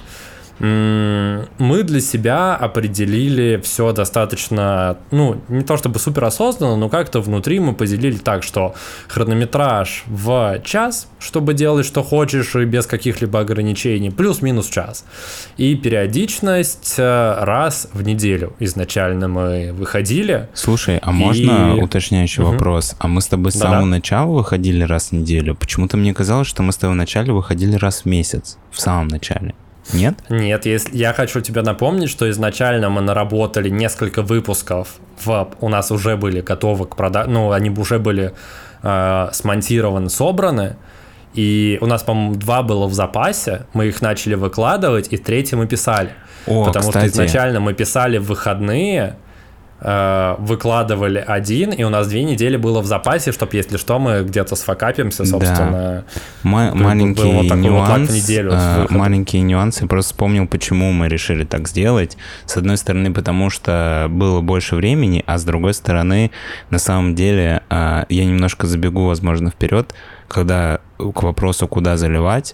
Мы для себя определили все достаточно, ну, не то чтобы суперосознанно, но как-то внутри мы поделили так, что хронометраж в час, чтобы делать что хочешь и без каких-либо ограничений, плюс-минус час. И периодичность раз в неделю изначально мы выходили. Слушай, а и... можно уточняющий угу. вопрос? А мы с тобой с Да-да. самого начала выходили раз в неделю? Почему-то мне казалось, что мы с тобой вначале выходили раз в месяц, в самом начале. Нет? Нет, если, я хочу тебе напомнить, что изначально мы наработали несколько выпусков, в, у нас уже были готовы к продаже, ну, они уже были э, смонтированы, собраны, и у нас, по-моему, два было в запасе, мы их начали выкладывать, и третий мы писали. О, потому кстати. что изначально мы писали в выходные, выкладывали один, и у нас две недели было в запасе, чтобы, если что, мы где-то сфокапимся, собственно. Да. М- маленький вот нюанс, вот неделю э- маленькие нюансы. Я просто вспомнил, почему мы решили так сделать. С одной стороны, потому что было больше времени, а с другой стороны, на самом деле, э- я немножко забегу, возможно, вперед, когда к вопросу, куда заливать,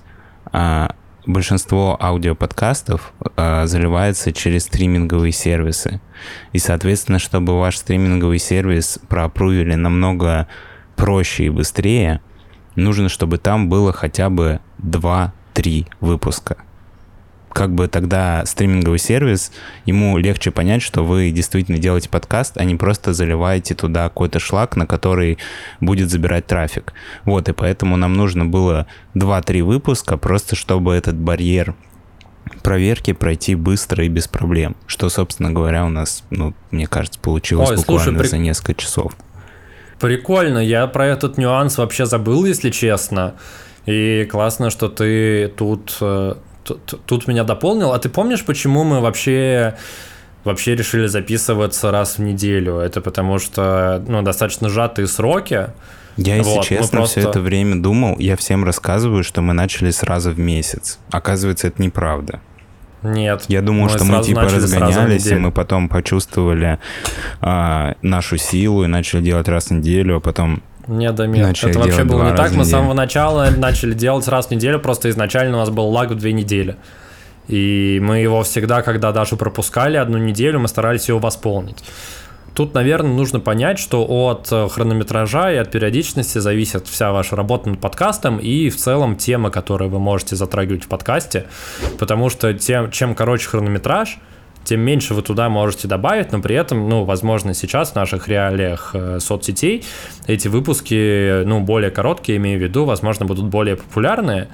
э- большинство аудиоподкастов э, заливается через стриминговые сервисы. И, соответственно, чтобы ваш стриминговый сервис проапрувили намного проще и быстрее, нужно, чтобы там было хотя бы два-три выпуска. Как бы тогда стриминговый сервис, ему легче понять, что вы действительно делаете подкаст, а не просто заливаете туда какой-то шлак, на который будет забирать трафик. Вот, и поэтому нам нужно было два-три выпуска, просто чтобы этот барьер проверки пройти быстро и без проблем. Что, собственно говоря, у нас, ну, мне кажется, получилось. Ой, буквально слушай, за при... несколько часов. Прикольно, я про этот нюанс вообще забыл, если честно. И классно, что ты тут... Тут меня дополнил. А ты помнишь, почему мы вообще, вообще решили записываться раз в неделю? Это потому что, ну, достаточно сжатые сроки. Я, вот, если честно, просто... все это время думал, я всем рассказываю, что мы начали сразу в месяц. Оказывается, это неправда. Нет. Я думал, мы что мы типа разгонялись, и мы потом почувствовали а, нашу силу и начали делать раз в неделю, а потом... Нет, Дамир, начали это вообще было не так. Мы с самого начала начали делать раз в неделю, просто изначально у нас был лаг в две недели. И мы его всегда, когда даже пропускали одну неделю, мы старались его восполнить. Тут, наверное, нужно понять, что от хронометража и от периодичности зависит вся ваша работа над подкастом и в целом тема, которую вы можете затрагивать в подкасте. Потому что тем, чем короче хронометраж, тем меньше вы туда можете добавить, но при этом, ну, возможно, сейчас в наших реалиях соцсетей эти выпуски, ну, более короткие, имею в виду, возможно, будут более популярные.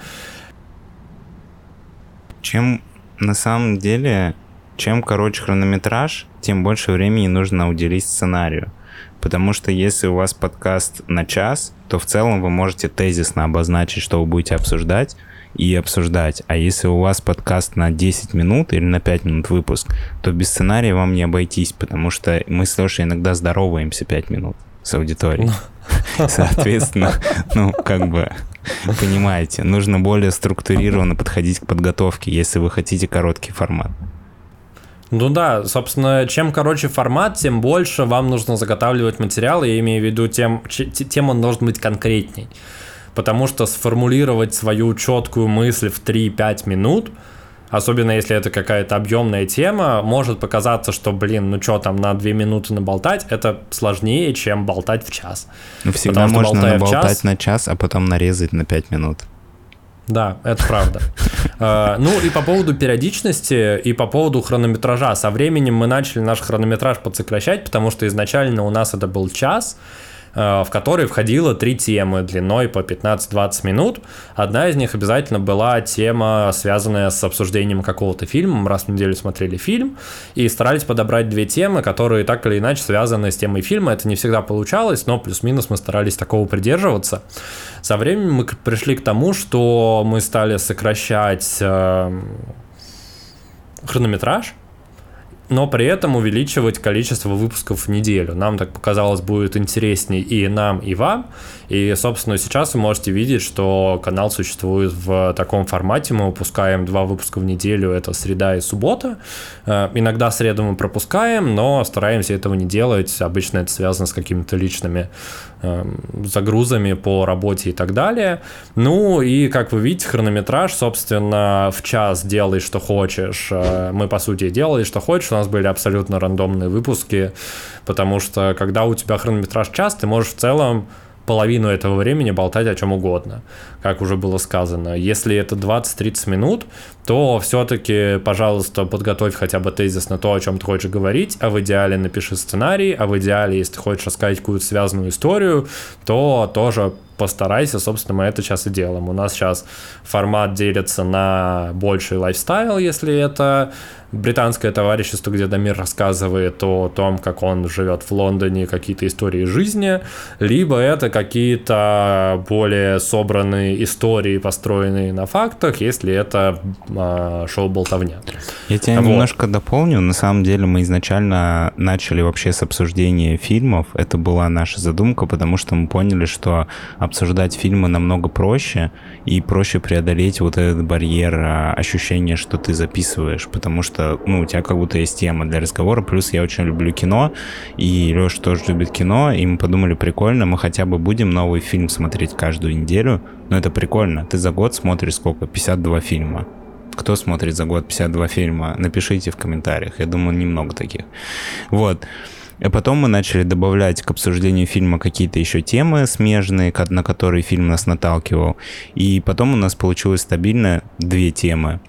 Чем, на самом деле, чем короче хронометраж, тем больше времени нужно уделить сценарию. Потому что если у вас подкаст на час, то в целом вы можете тезисно обозначить, что вы будете обсуждать, и обсуждать. А если у вас подкаст на десять минут или на пять минут выпуск, то без сценария вам не обойтись, потому что мы с Лешей иногда здороваемся пять минут с аудиторией. Соответственно, ну, как бы, понимаете, нужно более структурированно подходить к подготовке, если вы хотите короткий формат. Ну да, собственно, чем короче формат, тем больше вам нужно заготавливать материал, я имею в виду, тем, тем он должен быть конкретней. Потому что сформулировать свою четкую мысль в три-пять минут, особенно если это какая-то объемная тема, может показаться, что, блин, ну что там, на две минуты наболтать, это сложнее, чем болтать в час. Ну, всегда потому можно наболтать час... на час, а потом нарезать на пять минут. Да, это правда. Ну и по поводу периодичности, и по поводу хронометража. Со временем мы начали наш хронометраж подсокращать, потому что изначально у нас это был час, в который входило три темы длиной по пятнадцать-двадцать минут. Одна из них обязательно была тема, связанная с обсуждением какого-то фильма. Мы раз в неделю смотрели фильм и старались подобрать две темы, которые так или иначе связаны с темой фильма. Это не всегда получалось, но плюс-минус мы старались такого придерживаться. Со временем мы пришли к тому, что мы стали сокращать э, хронометраж, но при этом увеличивать количество выпусков в неделю. Нам так показалось, будет интересней и нам, и вам. И, собственно, сейчас вы можете видеть, что канал существует в таком формате. Мы выпускаем два выпуска в неделю, это среда и суббота. Иногда среду мы пропускаем, но стараемся этого не делать. Обычно это связано с какими-то личными загрузами по работе и так далее. Ну и, как вы видите, хронометраж, собственно, в час делай, что хочешь. Мы, по сути, делали, что хочешь. У нас были абсолютно рандомные выпуски, потому что, когда у тебя хронометраж час, ты можешь в целом половину этого времени болтать о чем угодно, как уже было сказано. Если это двадцать-тридцать минут, то все-таки, пожалуйста, подготовь хотя бы тезис на то, о чем ты хочешь говорить, а в идеале напиши сценарий, а в идеале, если ты хочешь рассказать какую-то связанную историю, то тоже постарайся. Собственно, мы это сейчас и делаем. У нас сейчас формат делится на больший лайфстайл, если это британское товарищество, где Дамир рассказывает о том, как он живет в Лондоне, какие-то истории жизни, либо это какие-то более собранные истории, построенные на фактах, если это э, шоу-болтовня. Я тебя вот. немножко дополню. На самом деле мы изначально начали вообще с обсуждения фильмов. Это была наша задумка, потому что мы поняли, что обсуждать фильмы намного проще, и проще преодолеть вот этот барьер ощущения, что ты записываешь, потому что, ну, у тебя как будто есть тема для разговора, плюс я очень люблю кино, и Лёша тоже любит кино, и мы подумали, прикольно, мы хотя бы будем новый фильм смотреть каждую неделю, но это прикольно, ты за год смотришь сколько? пятьдесят два фильма. Кто смотрит за год пятьдесят два фильма? Напишите в комментариях, я думаю, немного таких. Вот. А потом мы начали добавлять к обсуждению фильма какие-то еще темы смежные, на которые фильм нас наталкивал. И потом у нас получилось стабильно две темы,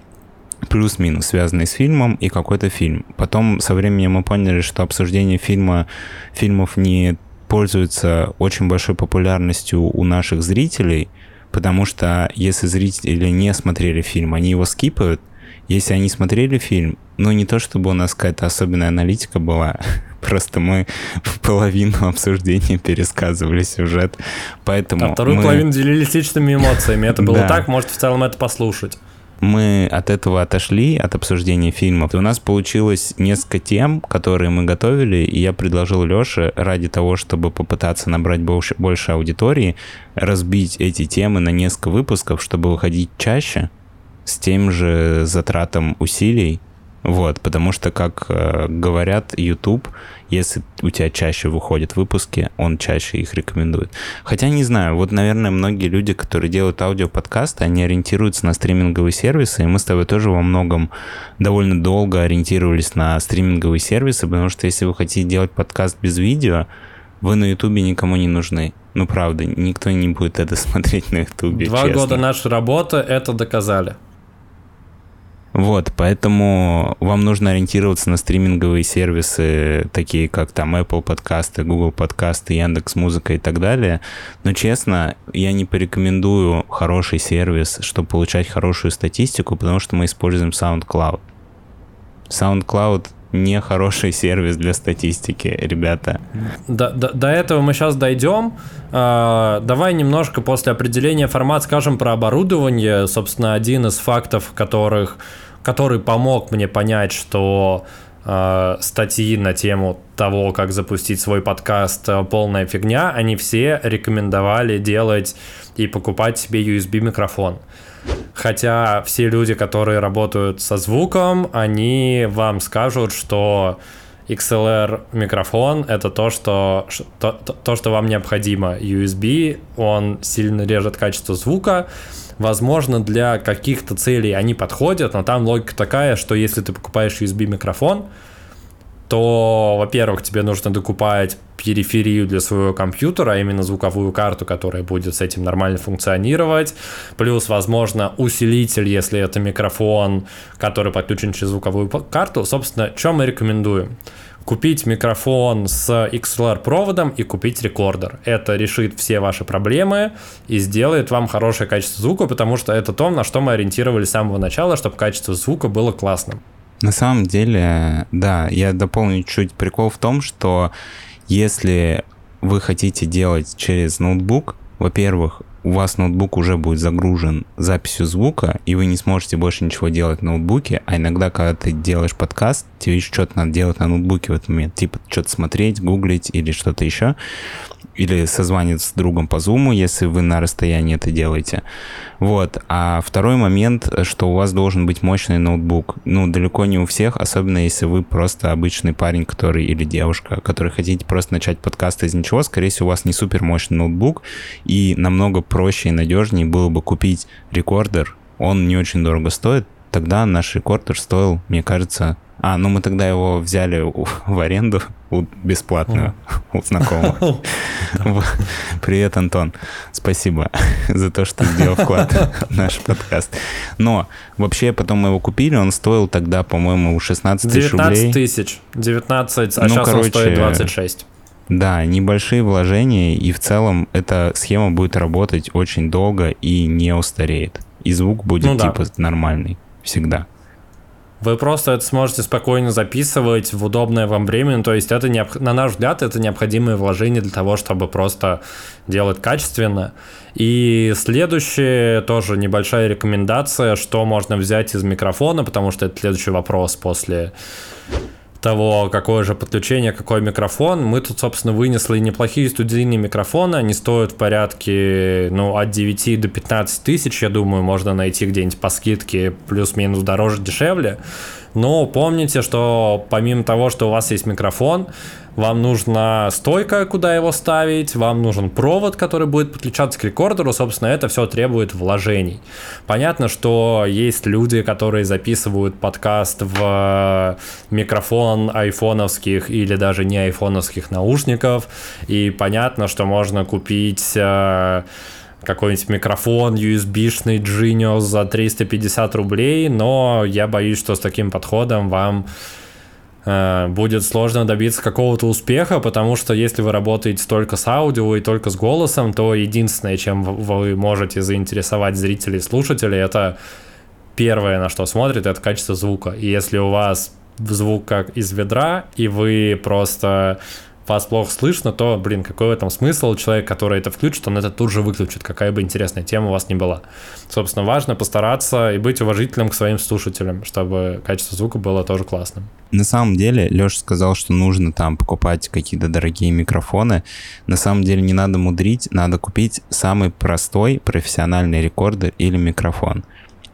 плюс-минус, связанные с фильмом и какой-то фильм. Потом со временем мы поняли, что обсуждение фильма, фильмов не пользуется очень большой популярностью у наших зрителей, потому что если зрители не смотрели фильм, они его скипают. Если они смотрели фильм, ну не то чтобы у нас какая-то особенная аналитика была, просто мы в половину обсуждения пересказывали сюжет, поэтому... А вторую мы... половину делились личными эмоциями, это было так, можете в целом это послушать. Мы от этого отошли, от обсуждения фильмов. И у нас получилось несколько тем, которые мы готовили, и я предложил Лёше ради того, чтобы попытаться набрать больше, больше аудитории, разбить эти темы на несколько выпусков, чтобы выходить чаще, с тем же затратом усилий. Вот, потому что, как э, говорят, YouTube, если у тебя чаще выходят выпуски, он чаще их рекомендует. Хотя, не знаю, вот, наверное, многие люди, которые делают аудиоподкасты, они ориентируются на стриминговые сервисы, и мы с тобой тоже во многом довольно долго ориентировались на стриминговые сервисы, потому что если вы хотите делать подкаст без видео, вы на Ютубе никому не нужны. Ну, правда, никто не будет это смотреть на Ютубе, честно. Два года нашей работы это доказали. Вот, поэтому вам нужно ориентироваться на стриминговые сервисы, такие как там Apple подкасты, Google подкасты, Яндекс.Музыка и так далее. Но честно, я не порекомендую хороший сервис, чтобы получать хорошую статистику, потому что мы используем SoundCloud. SoundCloud не хороший сервис для статистики, ребята. До, до, до этого мы сейчас дойдем. А, давай немножко после определения формата скажем про оборудование. Собственно, один из фактов, которых... который помог мне понять, что э, статьи на тему того, как запустить свой подкаст, полная фигня, они все рекомендовали делать и покупать себе ю эс би-микрофон. Хотя все люди, которые работают со звуком, они вам скажут, что икс эл эр-микрофон — это то что, то, то, что вам необходимо. ю эс би, он сильно режет качество звука. Возможно, для каких-то целей они подходят, но там логика такая, что если ты покупаешь ю эс би-микрофон, то, во-первых, тебе нужно докупать периферию для своего компьютера, а именно звуковую карту, которая будет с этим нормально функционировать, плюс, возможно, усилитель, если это микрофон, который подключен через звуковую карту. Собственно, что мы рекомендуем? купить микрофон с икс эл ар-проводом и купить рекордер. Это решит все ваши проблемы и сделает вам хорошее качество звука, потому что это то, на что мы ориентировались с самого начала, чтобы качество звука было классным. На самом деле, да, я дополню чуть прикол в том, что если вы хотите делать через ноутбук, во-первых, у вас ноутбук уже будет загружен записью звука, и вы не сможете больше ничего делать в ноутбуке, а иногда, когда ты делаешь подкаст, тебе еще что-то надо делать на ноутбуке в этот момент, типа что-то смотреть, гуглить или что-то еще, или созваниваться с другом по зуму, если вы на расстоянии это делаете. Вот. А второй момент, что у вас должен быть мощный ноутбук. Ну, далеко не у всех, особенно если вы просто обычный парень, который или девушка, который хотите просто начать подкаст из ничего, скорее всего, у вас не супер мощный ноутбук, и намного проще и надежнее было бы купить рекордер. Он не очень дорого стоит. Тогда наш рекордер стоил, мне кажется... А, ну мы тогда его взяли у, в аренду у, бесплатную у знакомого. Привет, Антон. Спасибо за то, что сделал вклад в наш подкаст. Но вообще потом мы его купили, он стоил тогда, по-моему, шестнадцать тысяч рублей. девятнадцать тысяч. девятнадцать, а сейчас он стоит двадцать шесть. Да, небольшие вложения, и в целом эта схема будет работать очень долго и не устареет. И звук будет типа нормальный всегда. Вы просто это сможете спокойно записывать в удобное вам время. То есть это, необ... на наш взгляд, это необходимые вложения для того, чтобы просто делать качественно. И следующая тоже небольшая рекомендация, что можно взять из микрофона, потому что это следующий вопрос после того, какое же подключение, какой микрофон. Мы тут, собственно, вынесли неплохие студийные микрофоны. Они стоят в порядке, ну, от девяти до пятнадцати тысяч, я думаю, можно найти где-нибудь по скидке, плюс-минус дороже, дешевле. Но помните, что помимо того, что у вас есть микрофон, вам нужна стойка, куда его ставить, вам нужен провод, который будет подключаться к рекордеру. Собственно, это все требует вложений. Понятно, что есть люди, которые записывают подкаст в микрофон айфоновских или даже не айфоновских наушников. И понятно, что можно купить... какой-нибудь микрофон ю эс би-шный Genius за триста пятьдесят рублей, но я боюсь, что с таким подходом вам э, будет сложно добиться какого-то успеха, потому что если вы работаете только с аудио и только с голосом, то единственное, чем вы можете заинтересовать зрителей и слушателей, это первое, на что смотрят, это качество звука. И если у вас звук как из ведра, и вы просто... вас плохо слышно, то, блин, какой в этом смысл? Человек, который это включит, он это тут же выключит, какая бы интересная тема у вас ни была. Собственно, важно постараться и быть уважительным к своим слушателям, чтобы качество звука было тоже классным. На самом деле, Лёша сказал, что нужно там покупать какие-то дорогие микрофоны. На самом деле не надо мудрить, надо купить самый простой профессиональный рекордер или микрофон.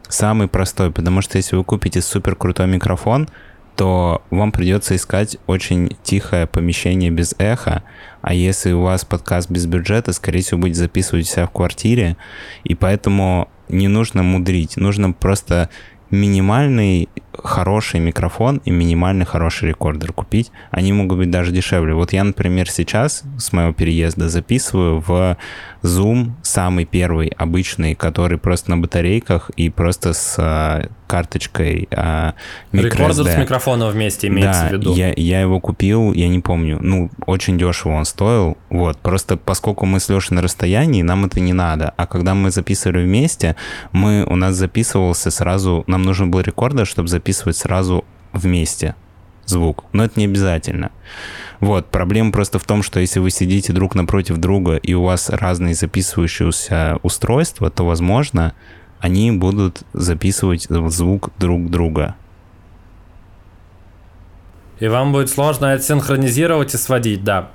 Самый простой, потому что если вы купите суперкрутой микрофон, то вам придется искать очень тихое помещение без эха, а если у вас подкаст без бюджета, скорее всего, будете записывать себя в квартире, и поэтому не нужно мудрить, нужно просто минимальный хороший микрофон и минимальный хороший рекордер купить, они могут быть даже дешевле. Вот я, например, сейчас с моего переезда записываю в Zoom самый первый, обычный, который просто на батарейках и просто с а, карточкой а, microSD. Рекордер с микрофоном вместе имеется да, в виду? Да, я, я его купил, я не помню, ну, очень дешево он стоил, вот, просто поскольку мы с Лешей на расстоянии, нам это не надо, а когда мы записывали вместе, мы, у нас записывался сразу, нам нужен был рекордер, чтобы записывать записывать сразу вместе звук, но это не обязательно. Вот, проблема просто в том, что если вы сидите друг напротив друга и у вас разные записывающиеся устройства, то, возможно, они будут записывать звук друг друга. И вам будет сложно это синхронизировать и сводить, да.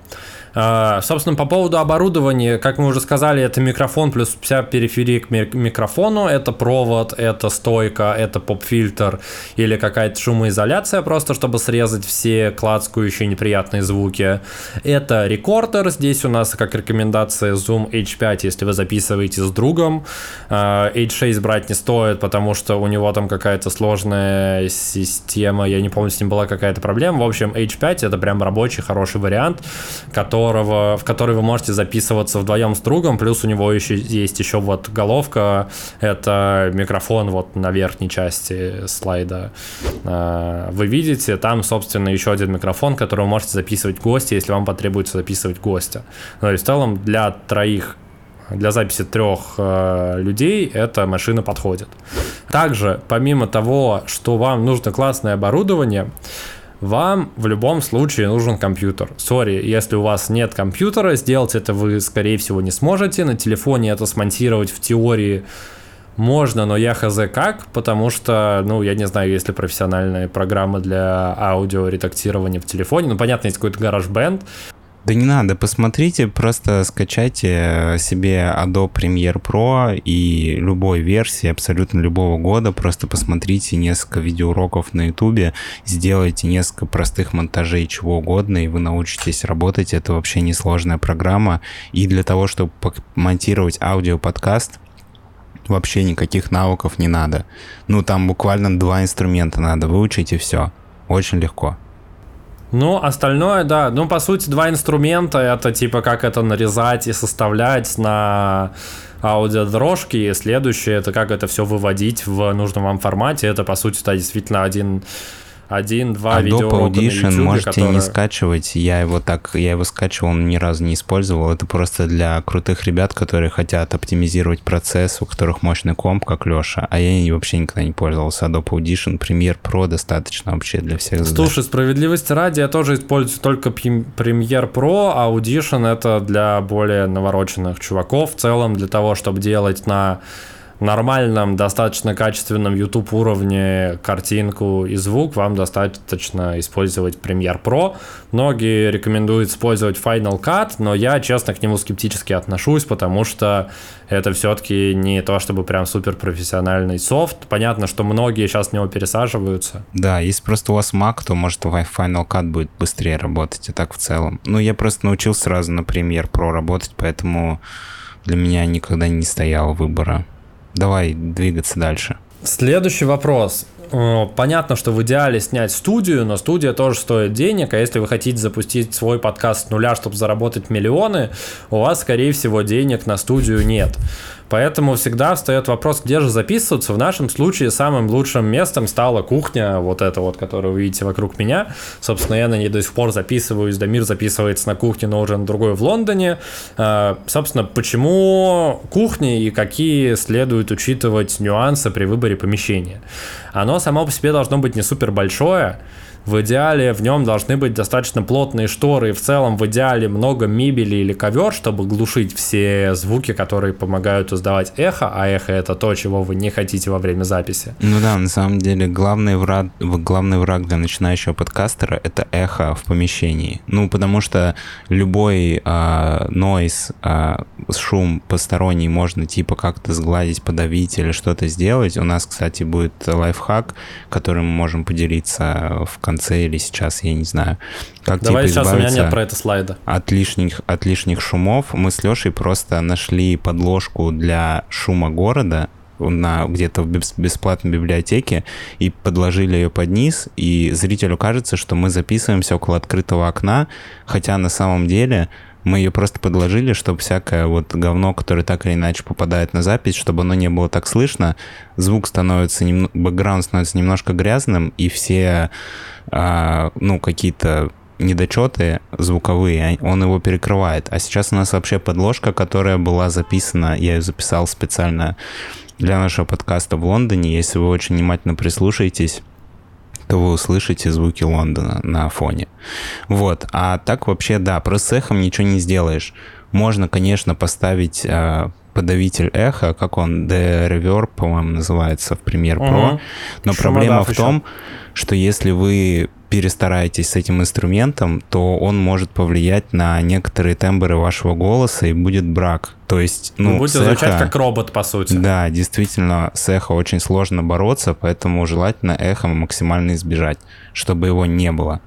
Собственно, по поводу оборудования, как мы уже сказали, это микрофон плюс вся периферия к микрофону, это провод, это стойка, это поп-фильтр или какая-то шумоизоляция просто, чтобы срезать все клацкающие неприятные звуки. Это рекордер, здесь у нас как рекомендация Zoom эйч пять, если вы записываете с другом. эйч шесть брать не стоит, потому что у него там какая-то сложная система, я не помню, с ним была какая-то проблема. В общем, эйч пять это прям рабочий, хороший вариант, который которого, в который вы можете записываться вдвоем с другом, плюс у него еще есть еще вот головка, это микрофон вот на верхней части слайда. Вы видите, там, собственно, еще один микрофон, который вы можете записывать гостя, если вам потребуется записывать гостя. Ну, и в целом для троих, для записи трех э, людей эта машина подходит. Также, помимо того, что вам нужно классное оборудование, вам в любом случае нужен компьютер. Сори, если у вас нет компьютера, сделать это вы, скорее всего, не сможете. На телефоне это смонтировать в теории можно, но я хз как, потому что, ну, я не знаю, есть ли профессиональные программы для аудиоредактирования в телефоне. Ну, понятно, есть какой-то GarageBand. Да не надо, посмотрите, просто скачайте себе Adobe Premiere Pro и любой версии, абсолютно любого года, просто посмотрите несколько видеоуроков на YouTube, сделайте несколько простых монтажей чего угодно, и вы научитесь работать, это вообще несложная программа, и для того, чтобы монтировать аудиоподкаст, вообще никаких навыков не надо. Ну, там буквально два инструмента надо выучить, и все, очень легко. Ну, остальное, да. Ну, по сути, два инструмента. Это типа как это нарезать и составлять на аудиодорожки. И следующее, это как это все выводить в нужном вам формате. Это, по сути, да, действительно один... один-два видеоурока на YouTube, можете которые... не скачивать, я его так, я его скачивал, но ни разу не использовал. Это просто для крутых ребят, которые хотят оптимизировать процесс, у которых мощный комп, как Лёша. А я вообще никогда не пользовался Adobe Audition, Premiere Pro достаточно вообще для всех задач. Слушай, справедливости ради, я тоже использую только Premiere Pro, а Audition это для более навороченных чуваков. В целом, для того, чтобы делать на нормальном, достаточно качественном YouTube уровне картинку и звук, вам достаточно использовать Premiere Pro. Многие рекомендуют использовать Final Cut, но я, честно, к нему скептически отношусь, потому что это все-таки не то, чтобы прям суперпрофессиональный софт. Понятно, что многие сейчас с него пересаживаются. Да, если просто у вас Mac, то, может, Final Cut будет быстрее работать, и так в целом. Ну, я просто научился сразу на Premiere Pro работать, поэтому для меня никогда не стояло выбора. Давай двигаться дальше. Следующий вопрос. Понятно, что в идеале снять студию, но студия тоже стоит денег, а если вы хотите запустить свой подкаст с нуля, чтобы заработать миллионы, у вас, скорее всего, денег на студию нет. Поэтому всегда встает вопрос, где же записываться. В нашем случае самым лучшим местом стала кухня, вот эта вот, которую вы видите вокруг меня. Собственно, я на ней до сих пор записываюсь. Дамир записывается на кухне, но уже на другой в Лондоне. Собственно, почему кухни и какие следует учитывать нюансы при выборе помещения? Оно само по себе должно быть не супер большое. В идеале в нем должны быть достаточно плотные шторы, и в целом в идеале много мебели или ковер, чтобы глушить все звуки, которые помогают издавать эхо, а эхо — это то, чего вы не хотите во время записи. Ну да, на самом деле главный враг, главный враг для начинающего подкастера — это эхо в помещении. Ну, потому что любой э, нойз, э, шум посторонний можно типа как-то сгладить, подавить или что-то сделать. У нас, кстати, будет лайфхак, который мы можем поделиться в конце или сейчас, я не знаю. Как, Давай типа, сейчас, у меня нет про это слайда. От лишних, от лишних шумов. Мы с Лешей просто нашли подложку для шума города на, где-то в бесплатной библиотеке и подложили ее под низ, и зрителю кажется, что мы записываемся около открытого окна, хотя на самом деле мы ее просто подложили, чтобы всякое вот говно, которое так или иначе попадает на запись, чтобы оно не было так слышно, звук становится, нем... бэкграунд становится немножко грязным, и все, а, ну, какие-то недочеты звуковые, он его перекрывает. А сейчас у нас вообще подложка, которая была записана, я ее записал специально для нашего подкаста в Лондоне. Если вы очень внимательно прислушаетесь, то вы услышите звуки Лондона на фоне. Вот, а так вообще, да, просто с эхом ничего не сделаешь. Можно, конечно, поставить э, подавитель эха, как он, D-Reverb, по-моему, называется в Premiere Pro, угу. Но Шумодав проблема в том, еще. что если вы перестараетесь с этим инструментом, то он может повлиять на некоторые тембры вашего голоса и будет брак. То есть, ну, Вы будете звучать эхо, как робот, по сути. Да, действительно, с эхо очень сложно бороться, поэтому желательно эхо максимально избежать, чтобы его не было.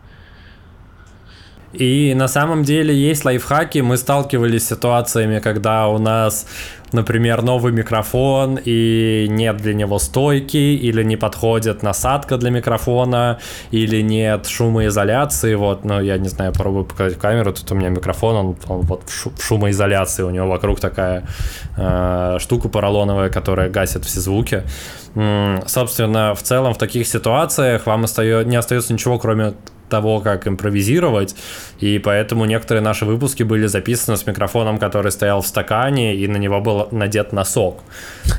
И на самом деле есть лайфхаки. Мы сталкивались с ситуациями, когда у нас, например, новый микрофон и нет для него стойки, или не подходит насадка для микрофона, или нет шумоизоляции. Вот, ну, я не знаю, попробую показать камеру. Тут у меня микрофон, он, он вот в шумоизоляции. У него вокруг такая э, штука поролоновая, которая гасит все звуки. М-м, собственно, в целом в таких ситуациях вам остаё- не остается ничего, кроме того, как импровизировать, и поэтому некоторые наши выпуски были записаны с микрофоном, который стоял в стакане, и на него был надет носок.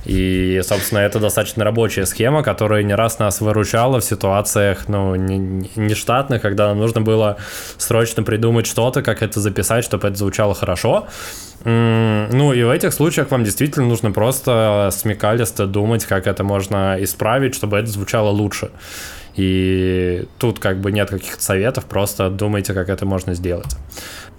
И, собственно, это достаточно рабочая схема, которая не раз нас выручала в ситуациях, ну, нештатных, когда нам нужно было срочно придумать что-то, как это записать, чтобы это звучало хорошо. Ну, и в этих случаях вам действительно нужно просто смекалисто думать, как это можно исправить, чтобы это звучало лучше. И тут как бы нет каких-то советов, просто думайте, как это можно сделать.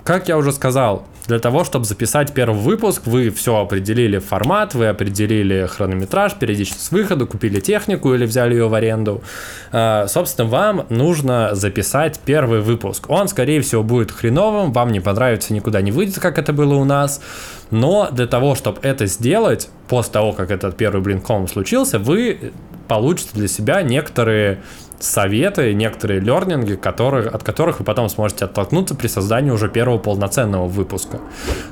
Как я уже сказал, для того, чтобы записать первый выпуск, вы все определили формат, вы определили хронометраж, периодичность выхода, купили технику или взяли ее в аренду. Собственно, вам нужно записать первый выпуск. Он, скорее всего, будет хреновым, вам не понравится, никуда не выйдет, как это было у нас. Но для того, чтобы это сделать, после того, как этот первый блинком случился, вы получите для себя некоторые советы, некоторые лернинги, которые, от которых вы потом сможете оттолкнуться при создании уже первого полноценного выпуска.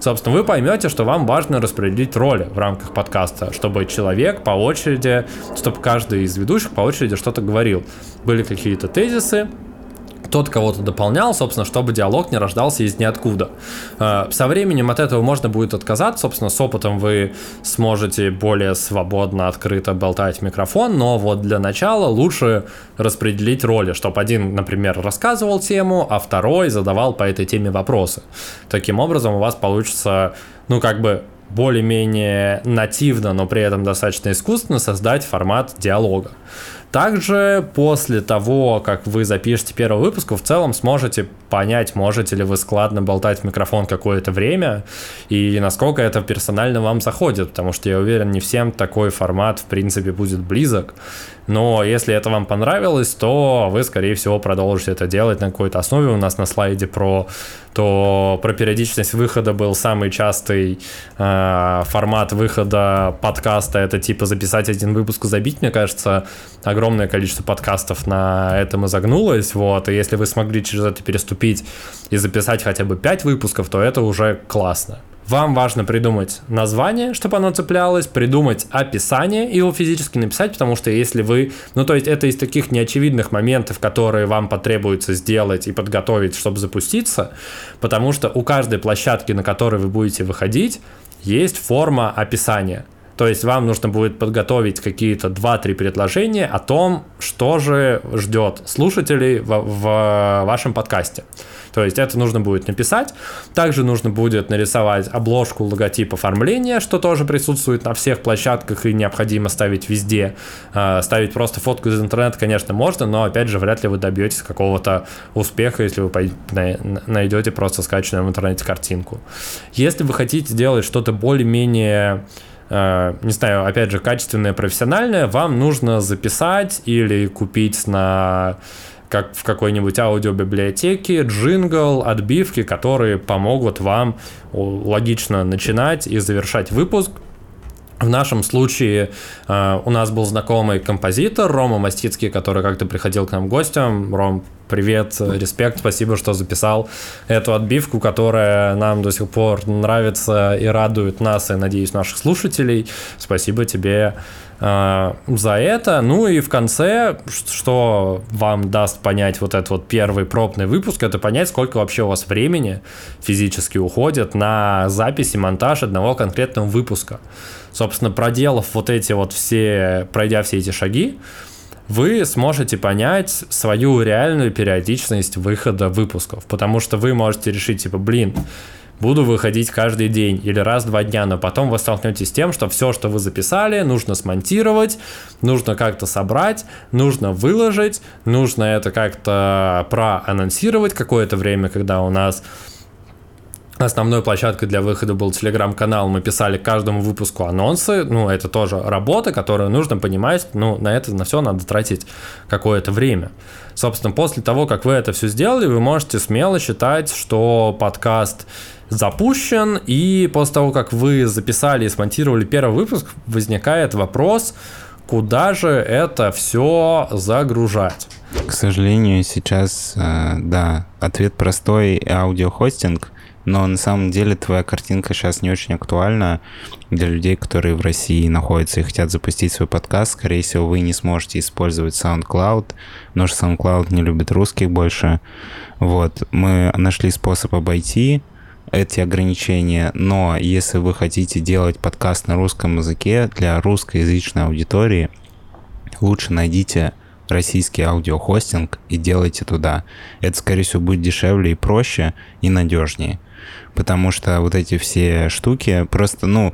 Собственно, вы поймете, что вам важно распределить роли в рамках подкаста, чтобы человек по очереди, чтобы каждый из ведущих по очереди что-то говорил. Были какие-то тезисы, тот кого-то дополнял, собственно, чтобы диалог не рождался из ниоткуда. Со временем от этого можно будет отказаться, собственно, с опытом вы сможете более свободно, открыто болтать в микрофон, но вот для начала лучше распределить роли, чтобы один, например, рассказывал тему, а второй задавал по этой теме вопросы. Таким образом у вас получится, ну, как бы более-менее нативно, но при этом достаточно искусственно создать формат диалога. Также после того, как вы запишете первый выпуск, вы в целом сможете понять, можете ли вы складно болтать в микрофон какое-то время и насколько это персонально вам заходит, потому что, я уверен, не всем такой формат, в принципе, будет близок. Но если это вам понравилось, то вы, скорее всего, продолжите это делать на какой-то основе. У нас на слайде про, то, про периодичность выхода был самый частый э, формат выхода подкаста. Это типа записать один выпуск и забить, мне кажется. Огромное количество подкастов на этом и загнулось. Вот. И если вы смогли через это переступить и записать хотя бы пять выпусков, то это уже классно. Вам важно придумать название, чтобы оно цеплялось, придумать описание и его физически написать, потому что если вы... Ну, то есть это из таких неочевидных моментов, которые вам потребуется сделать и подготовить, чтобы запуститься, потому что у каждой площадки, на которой вы будете выходить, есть форма описания. То есть вам нужно будет подготовить какие-то два-три предложения о том, что же ждет слушателей в, в вашем подкасте. То есть это нужно будет написать. Также нужно будет нарисовать обложку, логотип, оформление, что тоже присутствует на всех площадках и необходимо ставить везде. Ставить просто фотку из интернета, конечно, можно, но, опять же, вряд ли вы добьетесь какого-то успеха, если вы найдете просто скачанную в интернете картинку. Если вы хотите делать что-то более-менее... не знаю, опять же, качественное, профессиональное, вам нужно записать или купить на, как в какой-нибудь аудиобиблиотеке, джингл, отбивки, которые помогут вам логично начинать и завершать выпуск. В нашем случае э, у нас был знакомый композитор Рома Мастицкий, который как-то приходил к нам гостям. Ром, привет, респект, спасибо, что записал эту отбивку, которая нам до сих пор нравится и радует нас, и, надеюсь, наших слушателей. Спасибо тебе э, за это. Ну и в конце, что вам даст понять вот этот вот первый пробный выпуск, это понять, сколько вообще у вас времени физически уходит на запись и монтаж одного конкретного выпуска. Собственно, проделав вот эти вот все, пройдя все эти шаги, вы сможете понять свою реальную периодичность выхода выпусков, потому что вы можете решить, типа, блин, буду выходить каждый день или раз в два дня, но потом вы столкнетесь с тем, что все, что вы записали, нужно смонтировать, нужно как-то собрать, нужно выложить, нужно это как-то проанонсировать какое-то время, когда у нас... Основной площадкой для выхода был телеграм-канал. Мы писали к каждому выпуску анонсы. Ну, это тоже работа, которую нужно понимать. Ну, на это, на все надо тратить какое-то время. Собственно, после того, как вы это все сделали, вы можете смело считать, что подкаст запущен. И после того, как вы записали и смонтировали первый выпуск, возникает вопрос, куда же это все загружать? К сожалению, сейчас, да, ответ простой – аудиохостинг. Но на самом деле твоя картинка сейчас не очень актуальна для людей, которые в России находятся и хотят запустить свой подкаст. Скорее всего, вы не сможете использовать SoundCloud, потому что SoundCloud не любит русских больше. Вот. Мы нашли способ обойти эти ограничения, но если вы хотите делать подкаст на русском языке для русскоязычной аудитории, лучше найдите российский аудиохостинг и делайте туда. Это, скорее всего, будет дешевле и проще, и надежнее. Потому что вот эти все штуки просто, ну,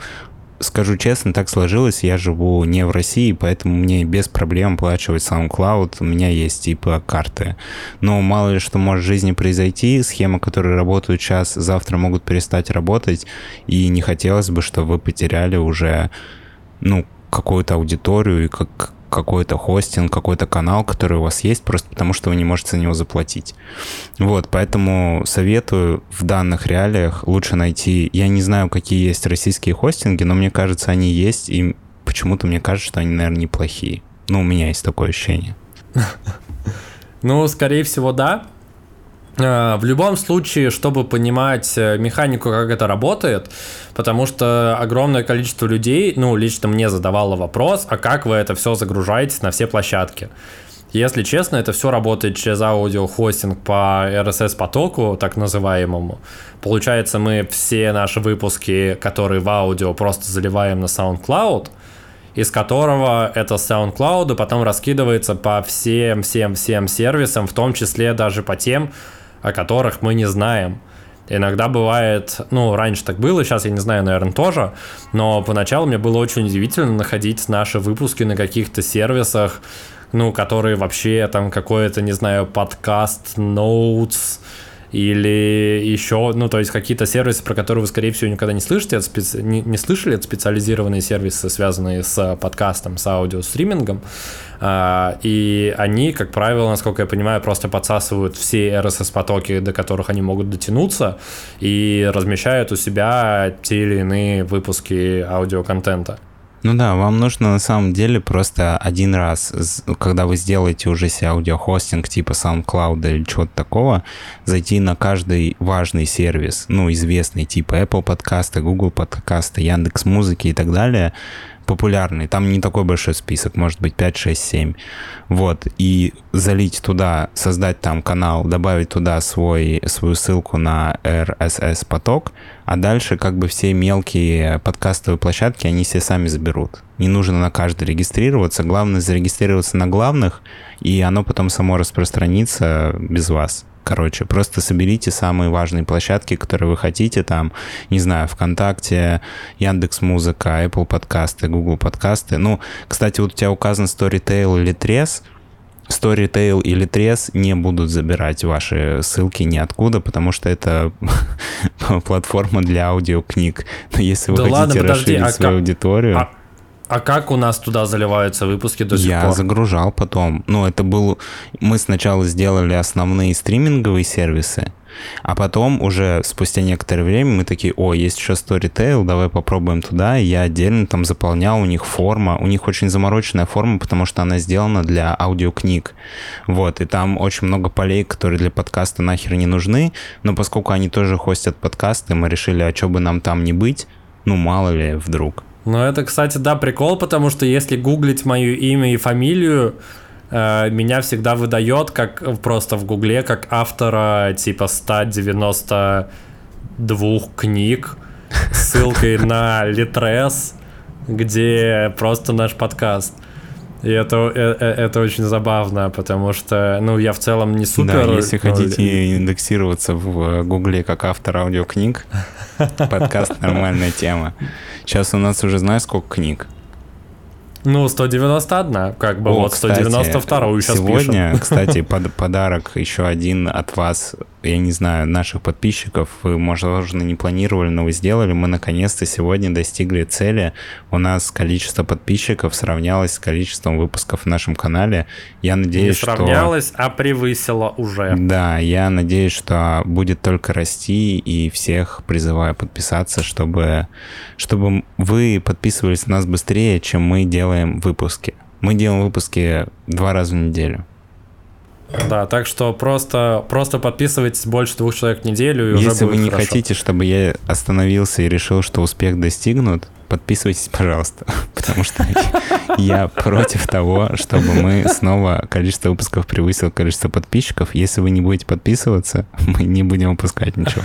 скажу честно, так сложилось, я живу не в России, поэтому мне без проблем оплачивать SoundCloud, у меня есть типа карты. Но мало ли что может в жизни произойти, схемы, которые работают сейчас, завтра могут перестать работать, и не хотелось бы, чтобы вы потеряли уже, ну, какую-то аудиторию и как... какой-то хостинг, какой-то канал, который у вас есть, просто потому что вы не можете за него заплатить. Вот, поэтому советую в данных реалиях лучше найти... Я не знаю, какие есть российские хостинги, но мне кажется, они есть, и почему-то мне кажется, что они, наверное, неплохие. Ну, у меня есть такое ощущение. Ну, скорее всего, да. В любом случае, чтобы понимать механику, как это работает, потому что огромное количество людей, ну, лично мне задавало вопрос, а как вы это все загружаете на все площадки? Если честно, это все работает через аудиохостинг по эр эс эс-потоку, так называемому. Получается, мы все наши выпуски, которые в аудио, просто заливаем на SoundCloud, из которого это с SoundCloud потом раскидывается по всем-всем-всем сервисам, в том числе даже по тем, о которых мы не знаем. Иногда бывает, ну, раньше так было, сейчас я не знаю, наверное, тоже, но поначалу мне было очень удивительно находить наши выпуски на каких-то сервисах, ну, которые вообще там какое-то, не знаю, подкаст, ноутс или еще, ну, то есть какие-то сервисы, про которые вы, скорее всего, никогда не слышите, это специ... не, не слышали, это специализированные сервисы, связанные с подкастом, с аудиостримингом, а, и они, как правило, насколько я понимаю, просто подсасывают все эр эс эс-потоки, до которых они могут дотянуться, и размещают у себя те или иные выпуски аудиоконтента. Ну да, вам нужно на самом деле просто один раз, когда вы сделаете уже себе аудиохостинг типа SoundCloud или чего-то такого, зайти на каждый важный сервис, ну, известный, типа Apple подкасты, Google подкасты, Яндекс.Музыки и так далее, популярный, там не такой большой список, может быть пять, шесть, семь, вот, и залить туда, создать там канал, добавить туда свой, свою ссылку на эр эс эс-поток, а дальше как бы все мелкие подкастовые площадки, они все сами заберут. Не нужно на каждый регистрироваться, главное зарегистрироваться на главных, и оно потом само распространится без вас. Короче, просто соберите самые важные площадки, которые вы хотите, там, не знаю, ВКонтакте, Яндекс.Музыка, Apple подкасты, Google подкасты. Ну, кстати, вот у тебя указан Storytel или Трес. Storytel или Трес не будут забирать ваши ссылки ниоткуда, потому что это платформа для аудиокниг. Но если вы да хотите ладно, подожди, расширить а свою как... аудиторию... А... А как у нас туда заливаются выпуски до сих я пор? Я загружал потом. Ну, это был... Мы сначала сделали основные стриминговые сервисы, а потом уже спустя некоторое время мы такие, о, есть еще Storytel, давай попробуем туда. И я отдельно там заполнял, у них форма. У них очень замороченная форма, потому что она сделана для аудиокниг. Вот, и там очень много полей, которые для подкаста нахер не нужны. Но поскольку они тоже хостят подкасты, мы решили, а что бы нам там не быть? Ну, мало ли, вдруг. Ну, это, кстати, да, прикол, потому что если гуглить мое имя и фамилию, э, меня всегда выдает как просто в гугле, как автора типа сто девяносто два книг с ссылкой на Литрес, где просто наш подкаст. И это, это очень забавно, потому что, ну, я в целом не супер... Да, если хотите индексироваться в Гугле как автор аудиокниг, подкаст — нормальная тема. Сейчас у нас уже, знаешь, сколько книг? Ну, сто девяносто один, как бы. О, вот, кстати, сто девяносто два сейчас сегодня пишем. Кстати, под, подарок еще один от вас я не знаю, наших подписчиков. Вы, возможно, не планировали, но вы сделали. Мы, наконец-то, сегодня достигли цели. У нас количество подписчиков сравнялось с количеством выпусков в нашем канале. Я надеюсь, что... Не сравнялось, что... а превысило уже. Да, я надеюсь, что будет только расти, и всех призываю подписаться, чтобы, чтобы вы подписывались на нас быстрее, чем мы делаем выпуски. Мы делаем выпуски два раза в неделю. Да, так что просто, просто подписывайтесь больше двух человек в неделю, и если уже будет вы не хорошо. Хотите, чтобы я остановился и решил, что успех достигнут, подписывайтесь, пожалуйста, потому что я против того, чтобы мы снова количество выпусков превысило количество подписчиков. Если вы не будете подписываться, мы не будем выпускать ничего.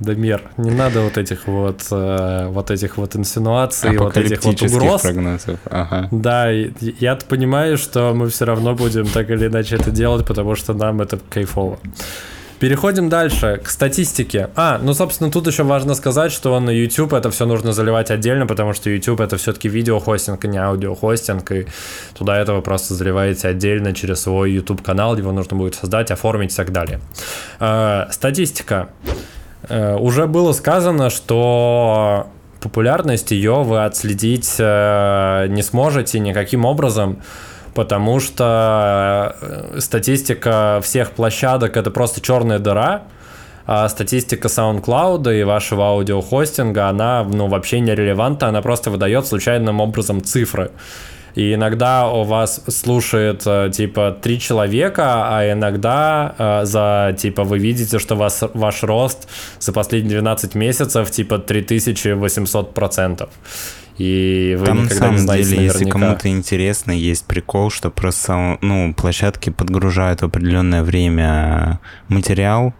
Дамир, не надо вот этих вот, э, вот этих вот инсинуаций, вот этих вот угроз. Прогнозов. Ага. Да, я-то понимаю, что мы все равно будем так или иначе это делать, потому что нам это кайфово. Переходим дальше к статистике. А, ну, собственно, тут еще важно сказать, что на YouTube это все нужно заливать отдельно, потому что YouTube это все-таки видеохостинг, а не аудиохостинг, и туда это вы просто заливаете отдельно через свой YouTube-канал, его нужно будет создать, оформить и так далее. Э, статистика. Уже было сказано, что популярность ее вы отследить не сможете никаким образом, потому что статистика всех площадок – это просто черная дыра, а статистика SoundCloud и вашего аудиохостинга, она, ну, вообще не релевантна, она просто выдает случайным образом цифры. И иногда у вас слушает типа три человека, а иногда э, за типа вы видите, что вас, ваш рост за последние двенадцать месяцев типа три тысячи восемьсот процентов. И вы там никогда не знаете деле, наверняка. Если кому-то интересно, есть прикол, что просто, ну, площадки подгружают в определенное время материал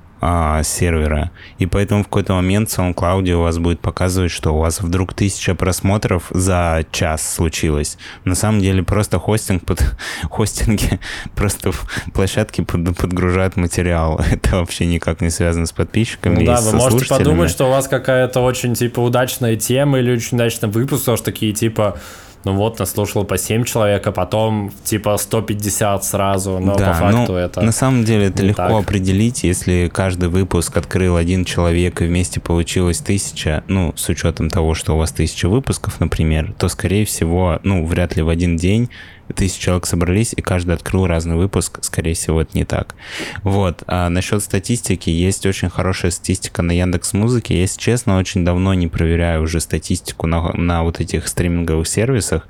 сервера, и поэтому в какой-то момент в SoundCloud у вас будет показывать, что у вас вдруг тысяча просмотров за час случилось. На самом деле просто хостинг, под... хостинги, просто площадки под... подгружают материал. Это вообще никак не связано с подписчиками, ну, да, и со слушателями. Да, вы можете подумать, что у вас какая-то очень, типа, удачная тема или очень удачный выпуск, потому что такие, типа... Ну вот, наслушал по семь человек, а потом типа сто пятьдесят сразу, но да, по факту ну, это... на самом деле это легко так определить, если каждый выпуск открыл один человек и вместе получилось тысяча, ну, с учетом того, что у вас тысяча выпусков, например, то, скорее всего, ну, вряд ли в один день тысячи человек собрались, и каждый открыл разный выпуск, скорее всего, это не так. Вот, а насчет статистики, есть очень хорошая статистика на Яндекс.Музыке, если честно, очень давно не проверяю уже статистику на, на вот этих стриминговых сервисах,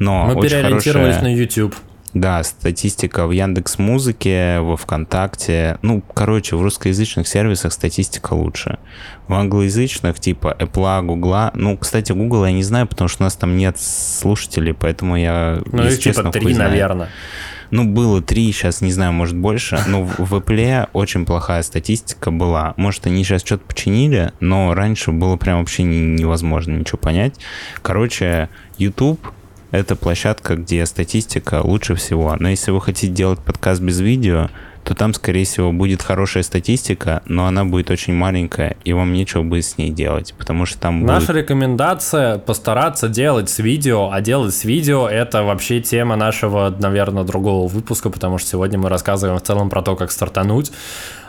но мы переориентировались хорошая, на YouTube. Да, статистика в Яндекс.Музыке, во ВКонтакте. Ну, короче, в русскоязычных сервисах статистика лучше. В англоязычных, типа Apple, Google. Ну, кстати, Google я не знаю, потому что у нас там нет слушателей, поэтому я, ну, если честно, три, наверное. Ну, было три, сейчас, не знаю, может, больше. Но в Apple очень плохая статистика была. Может, они сейчас что-то починили, но раньше было прям вообще невозможно ничего понять. Короче, YouTube — это площадка, где статистика лучше всего. Но если вы хотите делать подкаст без видео, то там, скорее всего, будет хорошая статистика, но она будет очень маленькая, и вам нечего будет с ней делать, потому что там будет... Наша рекомендация — постараться делать с видео, а делать с видео — это вообще тема нашего, наверное, другого выпуска, потому что сегодня мы рассказываем в целом про то, как стартануть,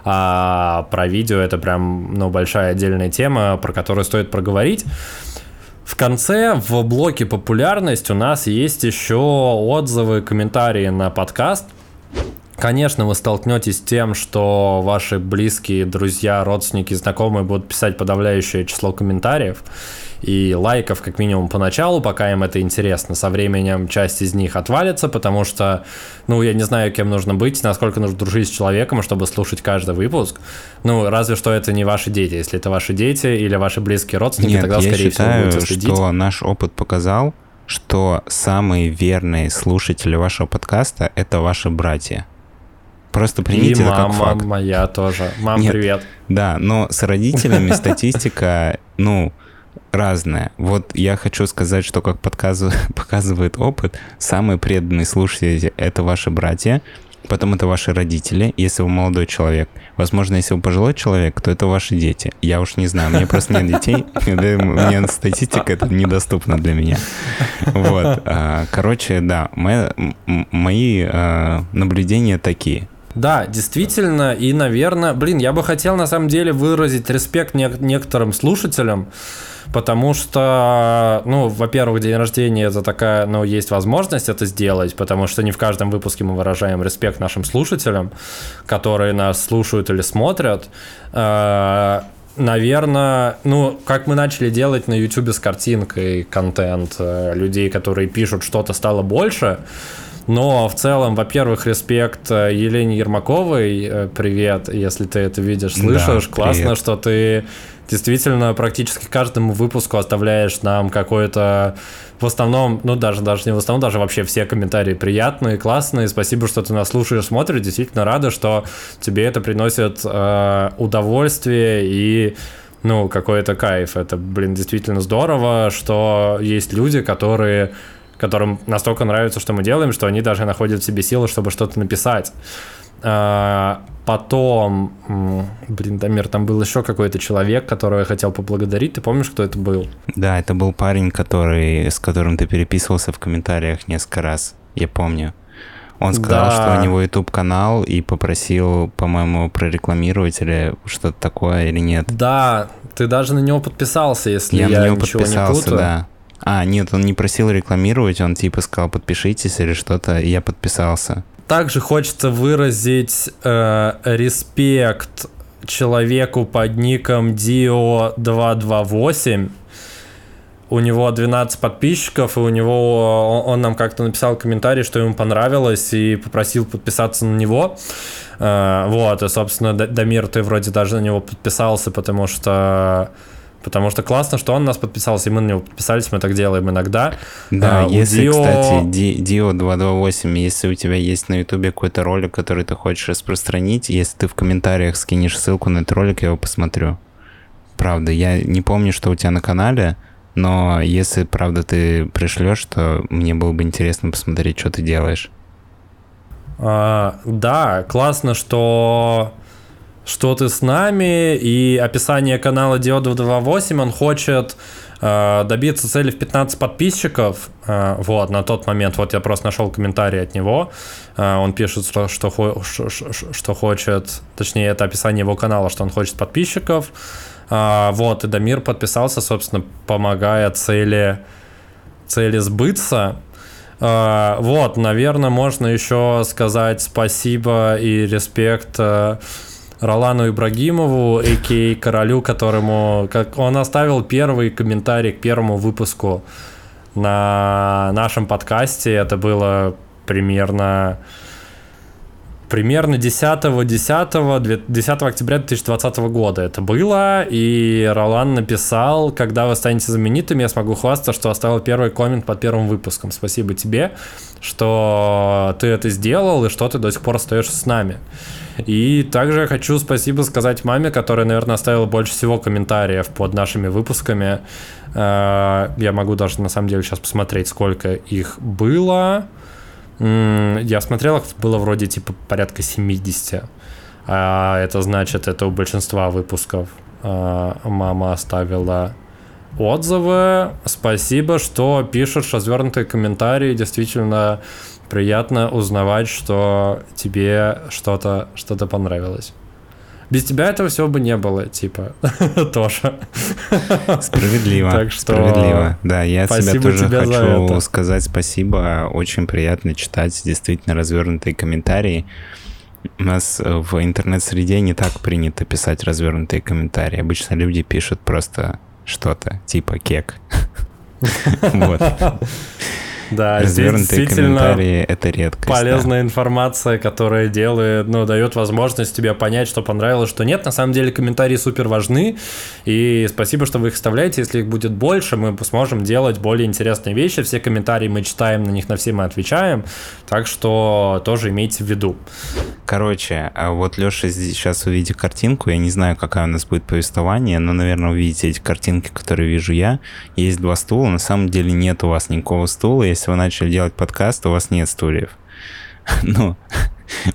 а про видео — это прям, ну, большая отдельная тема, про которую стоит проговорить. В конце, в блоке «Популярность» у нас есть еще отзывы, комментарии на подкаст. Конечно, вы столкнетесь с тем, что ваши близкие, друзья, родственники, знакомые будут писать подавляющее число комментариев и лайков, как минимум, поначалу, пока им это интересно. Со временем часть из них отвалится, потому что, ну, я не знаю, кем нужно быть, насколько нужно дружить с человеком, чтобы слушать каждый выпуск. Ну, разве что это не ваши дети. Если это ваши дети или ваши близкие родственники, нет, тогда, скорее считаю, всего, будут следить. Я считаю, что наш опыт показал, что самые верные слушатели вашего подкаста — это ваши братья. Просто примите и это как факт. Мама моя тоже. Мам, нет, привет. Да, но с родителями статистика, ну, разная. Вот я хочу сказать, что, как показывает опыт, самые преданные слушатели — это ваши братья, потом это ваши родители, если вы молодой человек. Возможно, если вы пожилой человек, то это ваши дети. Я уж не знаю, у меня просто нет детей, мне статистика — это недоступно для меня. Вот. Короче, да, мои наблюдения такие. Да, действительно, и, наверное, блин, я бы хотел на самом деле выразить респект не- некоторым слушателям, потому что, ну, во-первых, день рождения — это такая, ну, есть возможность это сделать, потому что не в каждом выпуске мы выражаем респект нашим слушателям, которые нас слушают или смотрят. Наверное, ну, как мы начали делать на YouTube с картинкой контент, людей, которые пишут, что-то стало больше. Но в целом, во-первых, респект Елене Ермаковой. Привет, если ты это видишь, слышишь. Да, классно, привет. Что ты действительно практически каждому выпуску оставляешь нам какой-то... В основном, ну даже, даже не в основном, даже вообще все комментарии приятные, классные. Спасибо, что ты нас слушаешь, смотришь. Действительно рада, что тебе это приносит э, удовольствие и... Ну, какой-то кайф. Это, блин, действительно здорово, что есть люди, которые... которым настолько нравится, что мы делаем, что они даже находят в себе силы, чтобы что-то написать. Потом, блин, Дамир, там был еще какой-то человек, которого я хотел поблагодарить. Ты помнишь, кто это был? Да, это был парень, который, с которым ты переписывался в комментариях несколько раз, я помню. Он сказал, да. что у него YouTube-канал, и попросил, по-моему, прорекламировать или что-то такое, или нет. Да, ты даже на него подписался, если я, я на него ничего подписался, не путаю. Да. А, нет, он не просил рекламировать, он типа сказал, подпишитесь или что-то, и я подписался. Также хочется выразить э, респект человеку под ником Dio два два восемь. У него двенадцать подписчиков, и у него он нам как-то написал комментарий, что ему понравилось, и попросил подписаться на него. Э, вот, и, собственно, Дамир, ты вроде даже на него подписался, потому что... Потому что классно, что он нас подписался, и мы на него подписались, мы так делаем иногда. Да, а, если, Dio... кстати, Dio два два восемь, если у тебя есть на Ютубе какой-то ролик, который ты хочешь распространить, если ты в комментариях скинешь ссылку на этот ролик, я его посмотрю. Правда, я не помню, что у тебя на канале, но если, правда, ты пришлешь, то мне было бы интересно посмотреть, что ты делаешь. А, да, классно, что... что ты с нами, и описание канала Dio два два восемь, он хочет э, добиться цели в пятнадцать подписчиков, э, вот, на тот момент, вот я просто нашел комментарий от него, э, он пишет, что, что, что хочет, точнее, это описание его канала, что он хочет подписчиков, э, вот, и Дамир подписался, собственно, помогая цели, цели сбыться. Э, вот, наверное, можно еще сказать спасибо и респект э, Ролану Ибрагимову, а.к.а. Королю, которому как он оставил первый комментарий к первому выпуску на нашем подкасте. Это было примерно, примерно десятого октября две тысячи двадцатого года это было. И Ролан написал: когда вы станете знаменитыми, я смогу хвастаться, что оставил первый коммент под первым выпуском. Спасибо тебе, что ты это сделал и что ты до сих пор остаешься с нами. И также я хочу спасибо сказать маме, которая, наверное, оставила больше всего комментариев под нашими выпусками. Я могу даже, на самом деле, сейчас посмотреть, сколько их было. Я смотрел, их было вроде типа порядка семьдесят. Это значит, это у большинства выпусков мама оставила отзывы. Спасибо, что пишешь развернутые комментарии. Действительно... приятно узнавать, что тебе что-то, что-то понравилось. Без тебя этого всего бы не было, типа, тоже. Справедливо, так что... справедливо. Да, я себя тоже хочу сказать спасибо. Очень приятно читать действительно развернутые комментарии. У нас в интернет-среде не так принято писать развернутые комментарии. Обычно люди пишут просто что-то, типа кек. Вот. Да, развернутые комментарии — это редкость. Полезная да. информация, которая делает, ну, дает возможность тебе понять, что понравилось, что нет. На самом деле комментарии супер важны, и спасибо, что вы их вставляете. Если их будет больше, мы сможем делать более интересные вещи. Все комментарии мы читаем, на них на все мы отвечаем, так что тоже имейте в виду. Короче, вот Лёша сейчас увидит картинку, я не знаю, какая у нас будет повествование, но, наверное, увидите эти картинки, которые вижу я. Есть два стула, на самом деле нет у вас никакого стула. Если вы начали делать подкаст, у вас нет стульев. Ну,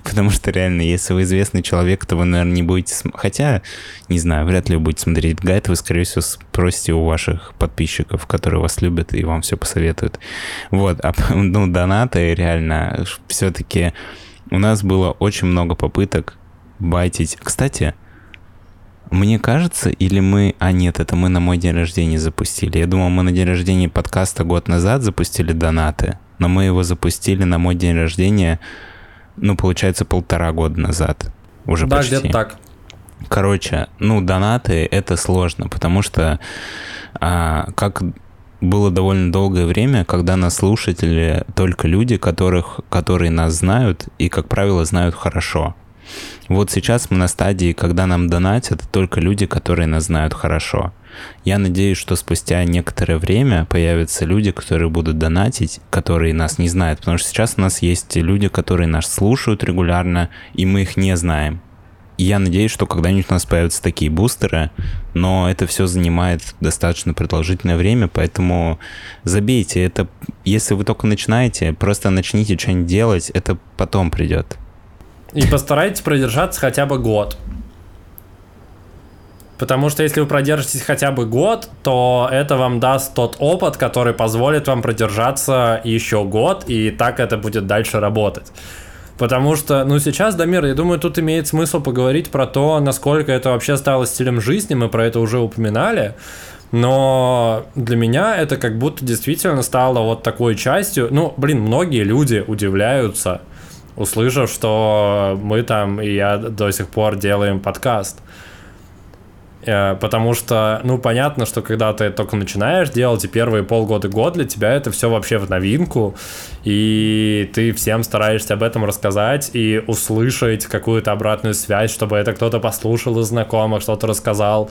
потому что реально, если вы известный человек, то вы, наверное, не будете... См... Хотя, не знаю, вряд ли вы будете смотреть гайд, вы, скорее всего, спросите у ваших подписчиков, которые вас любят и вам все посоветуют. Вот, а ну, донаты реально все-таки... У нас было очень много попыток байтить. Кстати, мне кажется, или мы... А нет, это мы на мой день рождения запустили. Я думал, мы на день рождения подкаста год назад запустили донаты, но мы его запустили на мой день рождения, ну, получается, полтора года назад. Уже да, почти. Да, где-то так. Короче, ну, донаты — это сложно, потому что а, как... было довольно долгое время, когда нас слушатели только люди, которых, которые нас знают и, как правило, знают хорошо. Вот сейчас мы на стадии, когда нам донатят только люди, которые нас знают хорошо. Я надеюсь, что спустя некоторое время появятся люди, которые будут донатить, которые нас не знают, потому что сейчас у нас есть люди, которые нас слушают регулярно, и мы их не знаем. Я надеюсь, что когда-нибудь у нас появятся такие бустеры, но это все занимает достаточно продолжительное время, поэтому забейте это. Если вы только начинаете, просто начните что-нибудь делать, это потом придет. И постарайтесь продержаться хотя бы год. Потому что если вы продержитесь хотя бы год, то это вам даст тот опыт, который позволит вам продержаться еще год, и так это будет дальше работать. Потому что, ну, сейчас, Дамир, я думаю, тут имеет смысл поговорить про то, насколько это вообще стало стилем жизни, мы про это уже упоминали, но для меня это как будто действительно стало вот такой частью. Ну, блин, многие люди удивляются, услышав, что мы там, и я до сих пор делаем подкаст. Потому что, ну, понятно, что когда ты только начинаешь делать, и первые полгода-год для тебя это все вообще в новинку, и ты всем стараешься об этом рассказать и услышать какую-то обратную связь, чтобы это кто-то послушал из знакомых, что-то рассказал.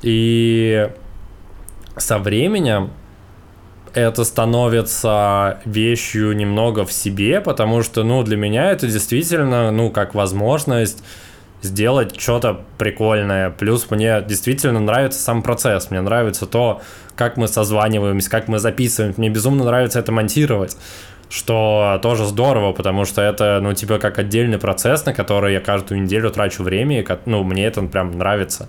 И со временем это становится вещью немного в себе, потому что, ну, для меня это действительно, ну, как возможность сделать что-то прикольное. Плюс мне действительно нравится сам процесс. Мне нравится то, как мы созваниваемся, как мы записываем. Мне безумно нравится это монтировать, что тоже здорово, потому что это, ну, типа, как отдельный процесс, на который я каждую неделю трачу время, и, ну, мне это прям нравится.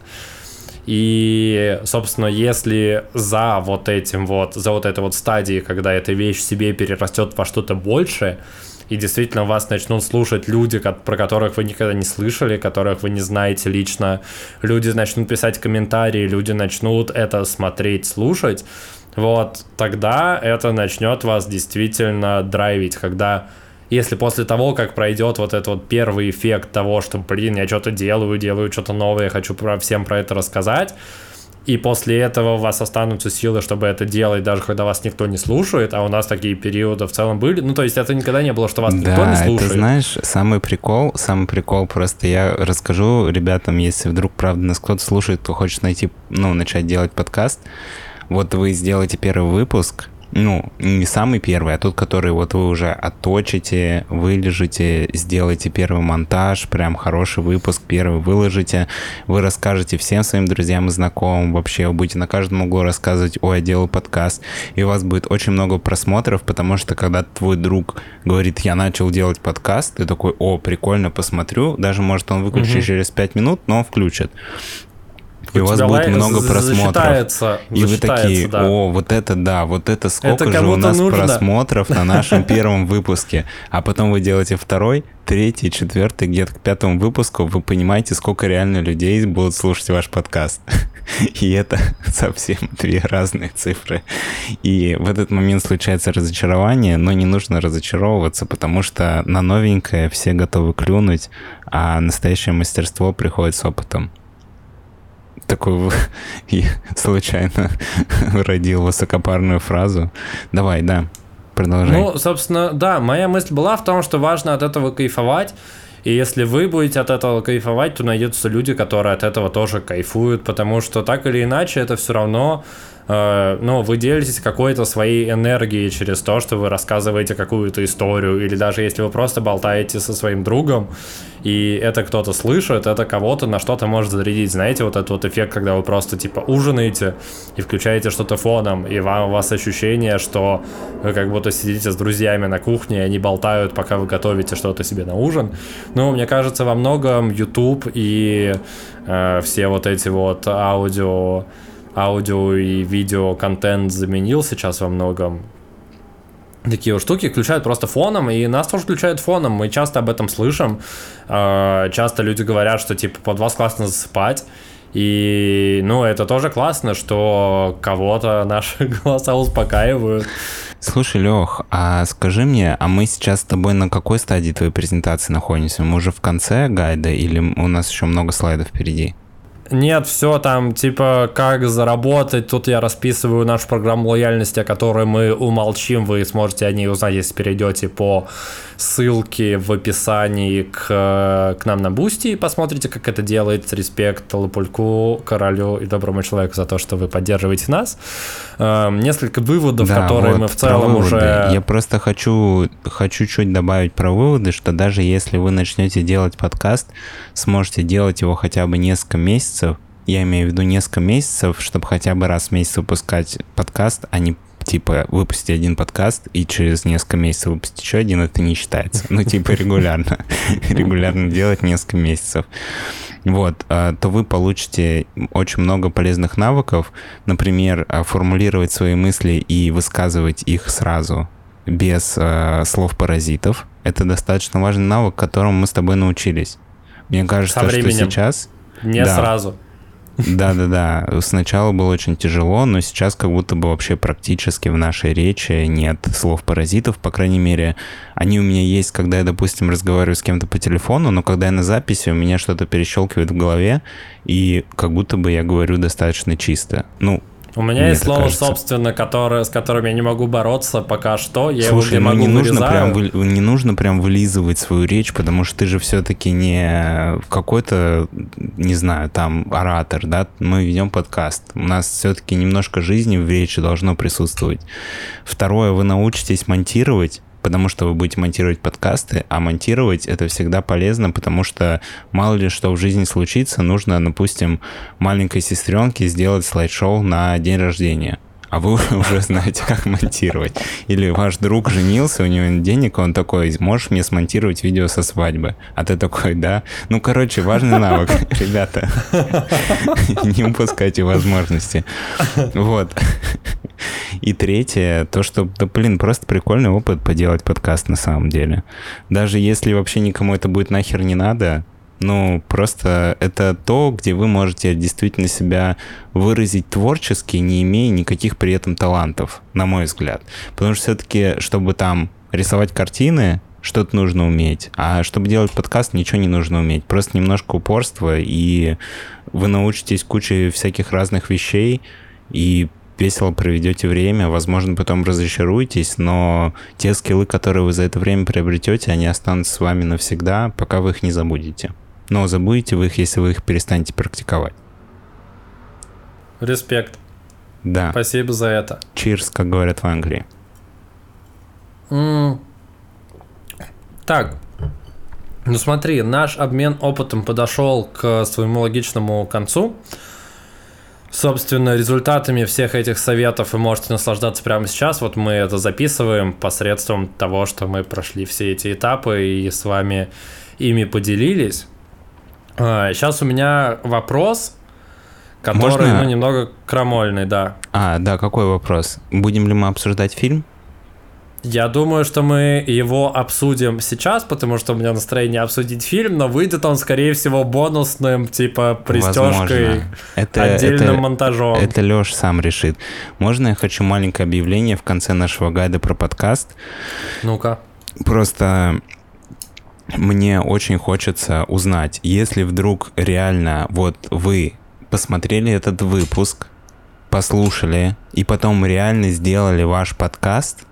И, собственно, если за вот этим вот, за вот этой вот стадией, когда эта вещь в себе перерастет во что-то большее, и действительно вас начнут слушать люди, про которых вы никогда не слышали, которых вы не знаете лично, люди начнут писать комментарии, люди начнут это смотреть, слушать, вот, тогда это начнет вас действительно драйвить, когда, если после того, как пройдет вот этот вот первый эффект того, что, блин, я что-то делаю, делаю что-то новое, я хочу всем про это рассказать, и после этого у вас останутся силы, чтобы это делать, даже когда вас никто не слушает, а у нас такие периоды в целом были. Ну, то есть это никогда не было, что вас да, никто не слушает. Да, это, знаешь, самый прикол, самый прикол, просто я расскажу ребятам, если вдруг, правда, нас кто-то слушает, кто хочет найти, ну, начать делать подкаст, вот вы сделаете первый выпуск, ну, не самый первый, а тот, который вот вы уже отточите, вылежите, сделаете первый монтаж, прям хороший выпуск, первый выложите, вы расскажете всем своим друзьям и знакомым, вообще вы будете на каждом углу рассказывать: ой, я делал подкаст, и у вас будет очень много просмотров, потому что когда твой друг говорит: я начал делать подкаст, ты такой: о, прикольно, посмотрю, даже может он выключит [S2] Угу. [S1] Через пять минут, но он включит. И у вас будет много просмотров. И вы такие: о, вот это да, вот это сколько же у нас просмотров на нашем первом выпуске. А потом вы делаете второй, третий, четвертый, где-то к пятому выпуску вы понимаете, сколько реально людей будут слушать ваш подкаст. И это совсем две разные цифры. И в этот момент случается разочарование, но не нужно разочаровываться, потому что на новенькое все готовы клюнуть, а настоящее мастерство приходит с опытом. Такую я случайно родил высокопарную фразу. Давай, да, продолжай. Ну, собственно, да, моя мысль была в том, что важно от этого кайфовать. И если вы будете от этого кайфовать, то найдутся люди, которые от этого тоже кайфуют. Потому что так или иначе это все равно... Ну, вы делитесь какой-то своей энергией через то, что вы рассказываете какую-то историю, или даже если вы просто болтаете со своим другом, и это кто-то слышит, это кого-то на что-то может зарядить. Знаете, вот этот вот эффект, когда вы просто типа ужинаете и включаете что-то фоном, и вам, у вас ощущение, что вы как будто сидите с друзьями на кухне, и они болтают, пока вы готовите что-то себе на ужин. Ну, мне кажется, во многом YouTube и э, все вот эти вот аудио... аудио и видео контент заменил сейчас во многом. такие штуки включают просто фоном, и нас тоже включают фоном, мы часто об этом слышим, часто люди говорят, что типа под вас классно засыпать, и ну это тоже классно, что кого-то наши голоса успокаивают. Слушай, Лёх, а скажи мне, а мы сейчас с тобой на какой стадии твоей презентации находимся? Мы уже в конце гайда или у нас еще много слайдов впереди? Нет, все там, типа, как заработать, тут я расписываю нашу программу лояльности, о которой мы умолчим, вы сможете о ней узнать, если перейдете по ссылке в описании к, к нам на Boosty и посмотрите, как это делает. Респект Лопульку, королю и доброму человеку за то, что вы поддерживаете нас. Эм, несколько выводов, да, которые вот мы в целом уже... Я просто хочу, хочу чуть добавить про выводы, что даже если вы начнете делать подкаст, сможете делать его хотя бы несколько месяцев, я имею в виду несколько месяцев, чтобы хотя бы раз в месяц выпускать подкаст, а не типа выпусти один подкаст и через несколько месяцев выпустить еще один, это не считается. Ну типа регулярно, регулярно делать несколько месяцев. Вот, то вы получите очень много полезных навыков, например, формулировать свои мысли и высказывать их сразу, без слов-паразитов. Это достаточно важный навык, которому мы с тобой научились. Мне кажется, что сейчас... Не да. сразу. Да-да-да. Сначала было очень тяжело, но сейчас как будто бы вообще практически в нашей речи нет слов-паразитов. По крайней мере, они у меня есть, когда я, допустим, разговариваю с кем-то по телефону, но когда я на записи, у меня что-то перещелкивает в голове, и как будто бы я говорю достаточно чисто. Ну, у меня есть слово, кажется. собственно, которое, с которым я не могу бороться пока что. Я Слушай, его не могу не нужно, прям, вы, не нужно прям вылизывать свою речь, потому что ты же все-таки не какой-то, не знаю, там, оратор, да? Мы ведем подкаст. У нас все-таки немножко жизни в речи должно присутствовать. Второе, вы научитесь монтировать, потому что вы будете монтировать подкасты, а монтировать это всегда полезно, потому что мало ли что в жизни случится, нужно, допустим, маленькой сестренке сделать слайд-шоу на день рождения, а вы уже знаете, как монтировать. Или ваш друг женился, у него нет денег, он такой, можешь мне смонтировать видео со свадьбы? А ты такой, да? Ну, короче, важный навык, ребята. Не упускайте возможности. Вот. И третье, то, что, да, блин, просто прикольный опыт поделать подкаст на самом деле. Даже если вообще никому это будет нахер не надо, ну, просто это то, где вы можете действительно себя выразить творчески, не имея никаких при этом талантов, на мой взгляд. Потому что все-таки, чтобы там рисовать картины, что-то нужно уметь, а чтобы делать подкаст, ничего не нужно уметь. Просто немножко упорства, и вы научитесь куче всяких разных вещей, и весело проведете время, возможно, потом разочаруетесь, но те скиллы, которые вы за это время приобретете, они останутся с вами навсегда, пока вы их не забудете. Но забудете вы их, если вы их перестанете практиковать. Респект. Да. Спасибо за это. Cheers, как говорят в Англии. Mm. Так. Ну смотри, наш обмен опытом подошел к своему логичному концу. Собственно, результатами всех этих советов вы можете наслаждаться прямо сейчас. Вот мы это записываем посредством того, что мы прошли все эти этапы и с вами ими поделились. Сейчас у меня вопрос, который Можно? ну, немного крамольный, да. А, да, какой вопрос? Будем ли мы обсуждать фильм? Я думаю, что мы его обсудим сейчас, потому что у меня настроение обсудить фильм, но выйдет он, скорее всего, бонусным, типа, пристежкой, это, отдельным это, монтажом. Это Лёш сам решит. Можно я хочу маленькое объявление в конце нашего гайда про подкаст? Ну-ка. Просто... Мне очень хочется узнать, если вдруг реально вот вы посмотрели этот выпуск, послушали, и потом реально сделали ваш подкаст,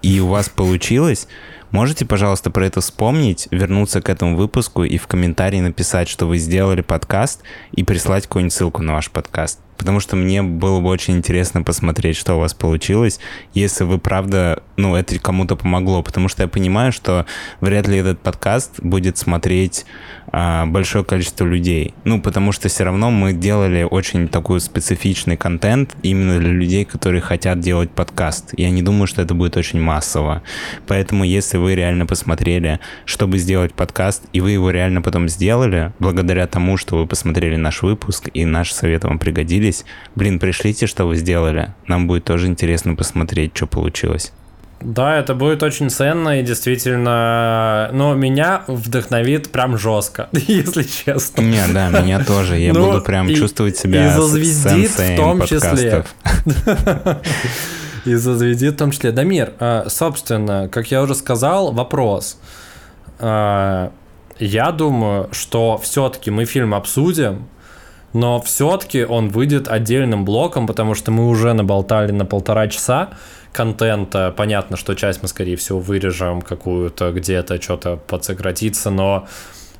и у вас получилось, можете, пожалуйста, про это вспомнить, вернуться к этому выпуску и в комментарии написать, что вы сделали подкаст, и прислать какую-нибудь ссылку на ваш подкаст. Потому что мне было бы очень интересно посмотреть, что у вас получилось, если вы, правда, ну, это кому-то помогло. Потому что я понимаю, что вряд ли этот подкаст будет смотреть а, большое количество людей. Ну, потому что все равно мы делали очень такой специфичный контент именно для людей, которые хотят делать подкаст. Я не думаю, что это будет очень массово. Поэтому, если вы реально посмотрели, чтобы сделать подкаст, и вы его реально потом сделали, благодаря тому, что вы посмотрели наш выпуск, и наши советы вам пригодились, блин, пришлите, что вы сделали. Нам будет тоже интересно посмотреть, что получилось. Да, это будет очень ценно и действительно, ну, меня вдохновит прям жестко, если честно. Не, да, меня тоже, я ну, буду прям и, чувствовать себя сенсеем подкастов. И зазвездит в том числе. Дамир, собственно, как я уже сказал, вопрос. Я думаю, что все-таки мы фильм обсудим, но все-таки он выйдет отдельным блоком, потому что мы уже наболтали на полтора часа контента. Понятно, что часть мы, скорее всего, вырежем какую-то, где-то что-то подсократится, но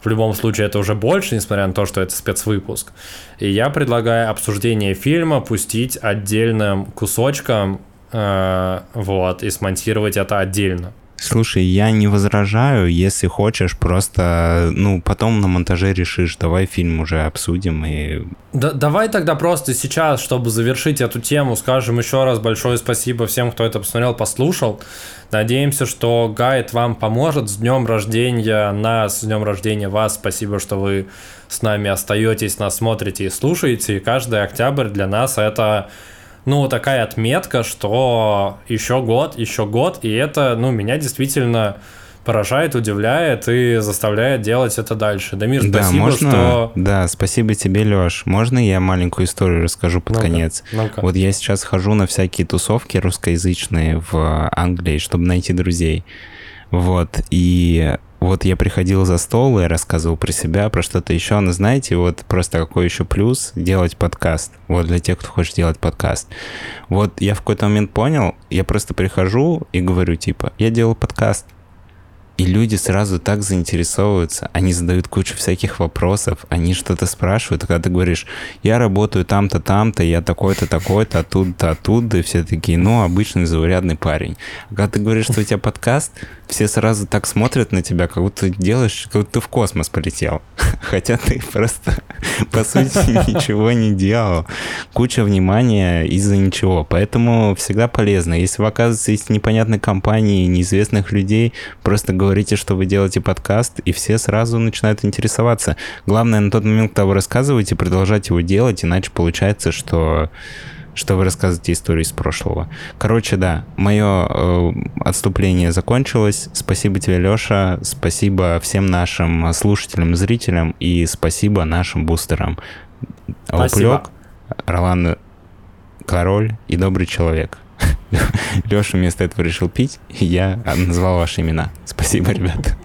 в любом случае это уже больше, несмотря на то, что это спецвыпуск. И я предлагаю обсуждение фильма пустить отдельным кусочком, э- вот, и смонтировать это отдельно. Слушай, я не возражаю, если хочешь, просто, ну, потом на монтаже решишь, давай фильм уже обсудим и... Да, давай тогда просто сейчас, чтобы завершить эту тему, скажем еще раз большое спасибо всем, кто это посмотрел, послушал. Надеемся, что гайд вам поможет. С днем рождения нас, с днем рождения вас. Спасибо, что вы с нами остаетесь, нас смотрите и слушаете. И каждый октябрь для нас это... Ну, такая отметка, что еще год, еще год, и это, ну, меня действительно поражает, удивляет и заставляет делать это дальше. Дамир, да, спасибо, можно, что... Да, спасибо тебе, Лёш. Можно я маленькую историю расскажу под ну-ка, конец? Ну-ка. Вот я сейчас хожу на всякие тусовки русскоязычные в Англии, чтобы найти друзей. Вот, и... Вот я приходил за стол и рассказывал про себя, про что-то еще. Но знаете, вот просто какой еще плюс делать подкаст. Вот для тех, кто хочет делать подкаст. Вот я в какой-то момент понял, я просто прихожу и говорю, типа, я делал подкаст. И люди сразу так заинтересовываются, они задают кучу всяких вопросов, они что-то спрашивают, когда ты говоришь, я работаю там-то, там-то, я такой-то, такой-то, оттуда-то, оттуда, и все такие, ну, обычный заурядный парень. А когда ты говоришь, что у тебя подкаст, все сразу так смотрят на тебя, как будто ты делаешь, как будто ты в космос полетел. Хотя ты просто, по сути, ничего не делал. Куча внимания из-за ничего. Поэтому всегда полезно. Если вы оказываетесь в непонятной компании, неизвестных людей, просто говорите, говорите, что вы делаете подкаст, и все сразу начинают интересоваться. Главное, на тот момент, когда вы рассказываете, продолжать его делать, иначе получается, что, что вы рассказываете истории из прошлого. Короче, да, мое э, отступление закончилось. Спасибо тебе, Леша, спасибо всем нашим слушателям, зрителям, и спасибо нашим бустерам. Лопулёк, Ролан Король и Добрый Человек. Леша вместо этого решил пить, и я назвал ваши имена. Спасибо, ребята.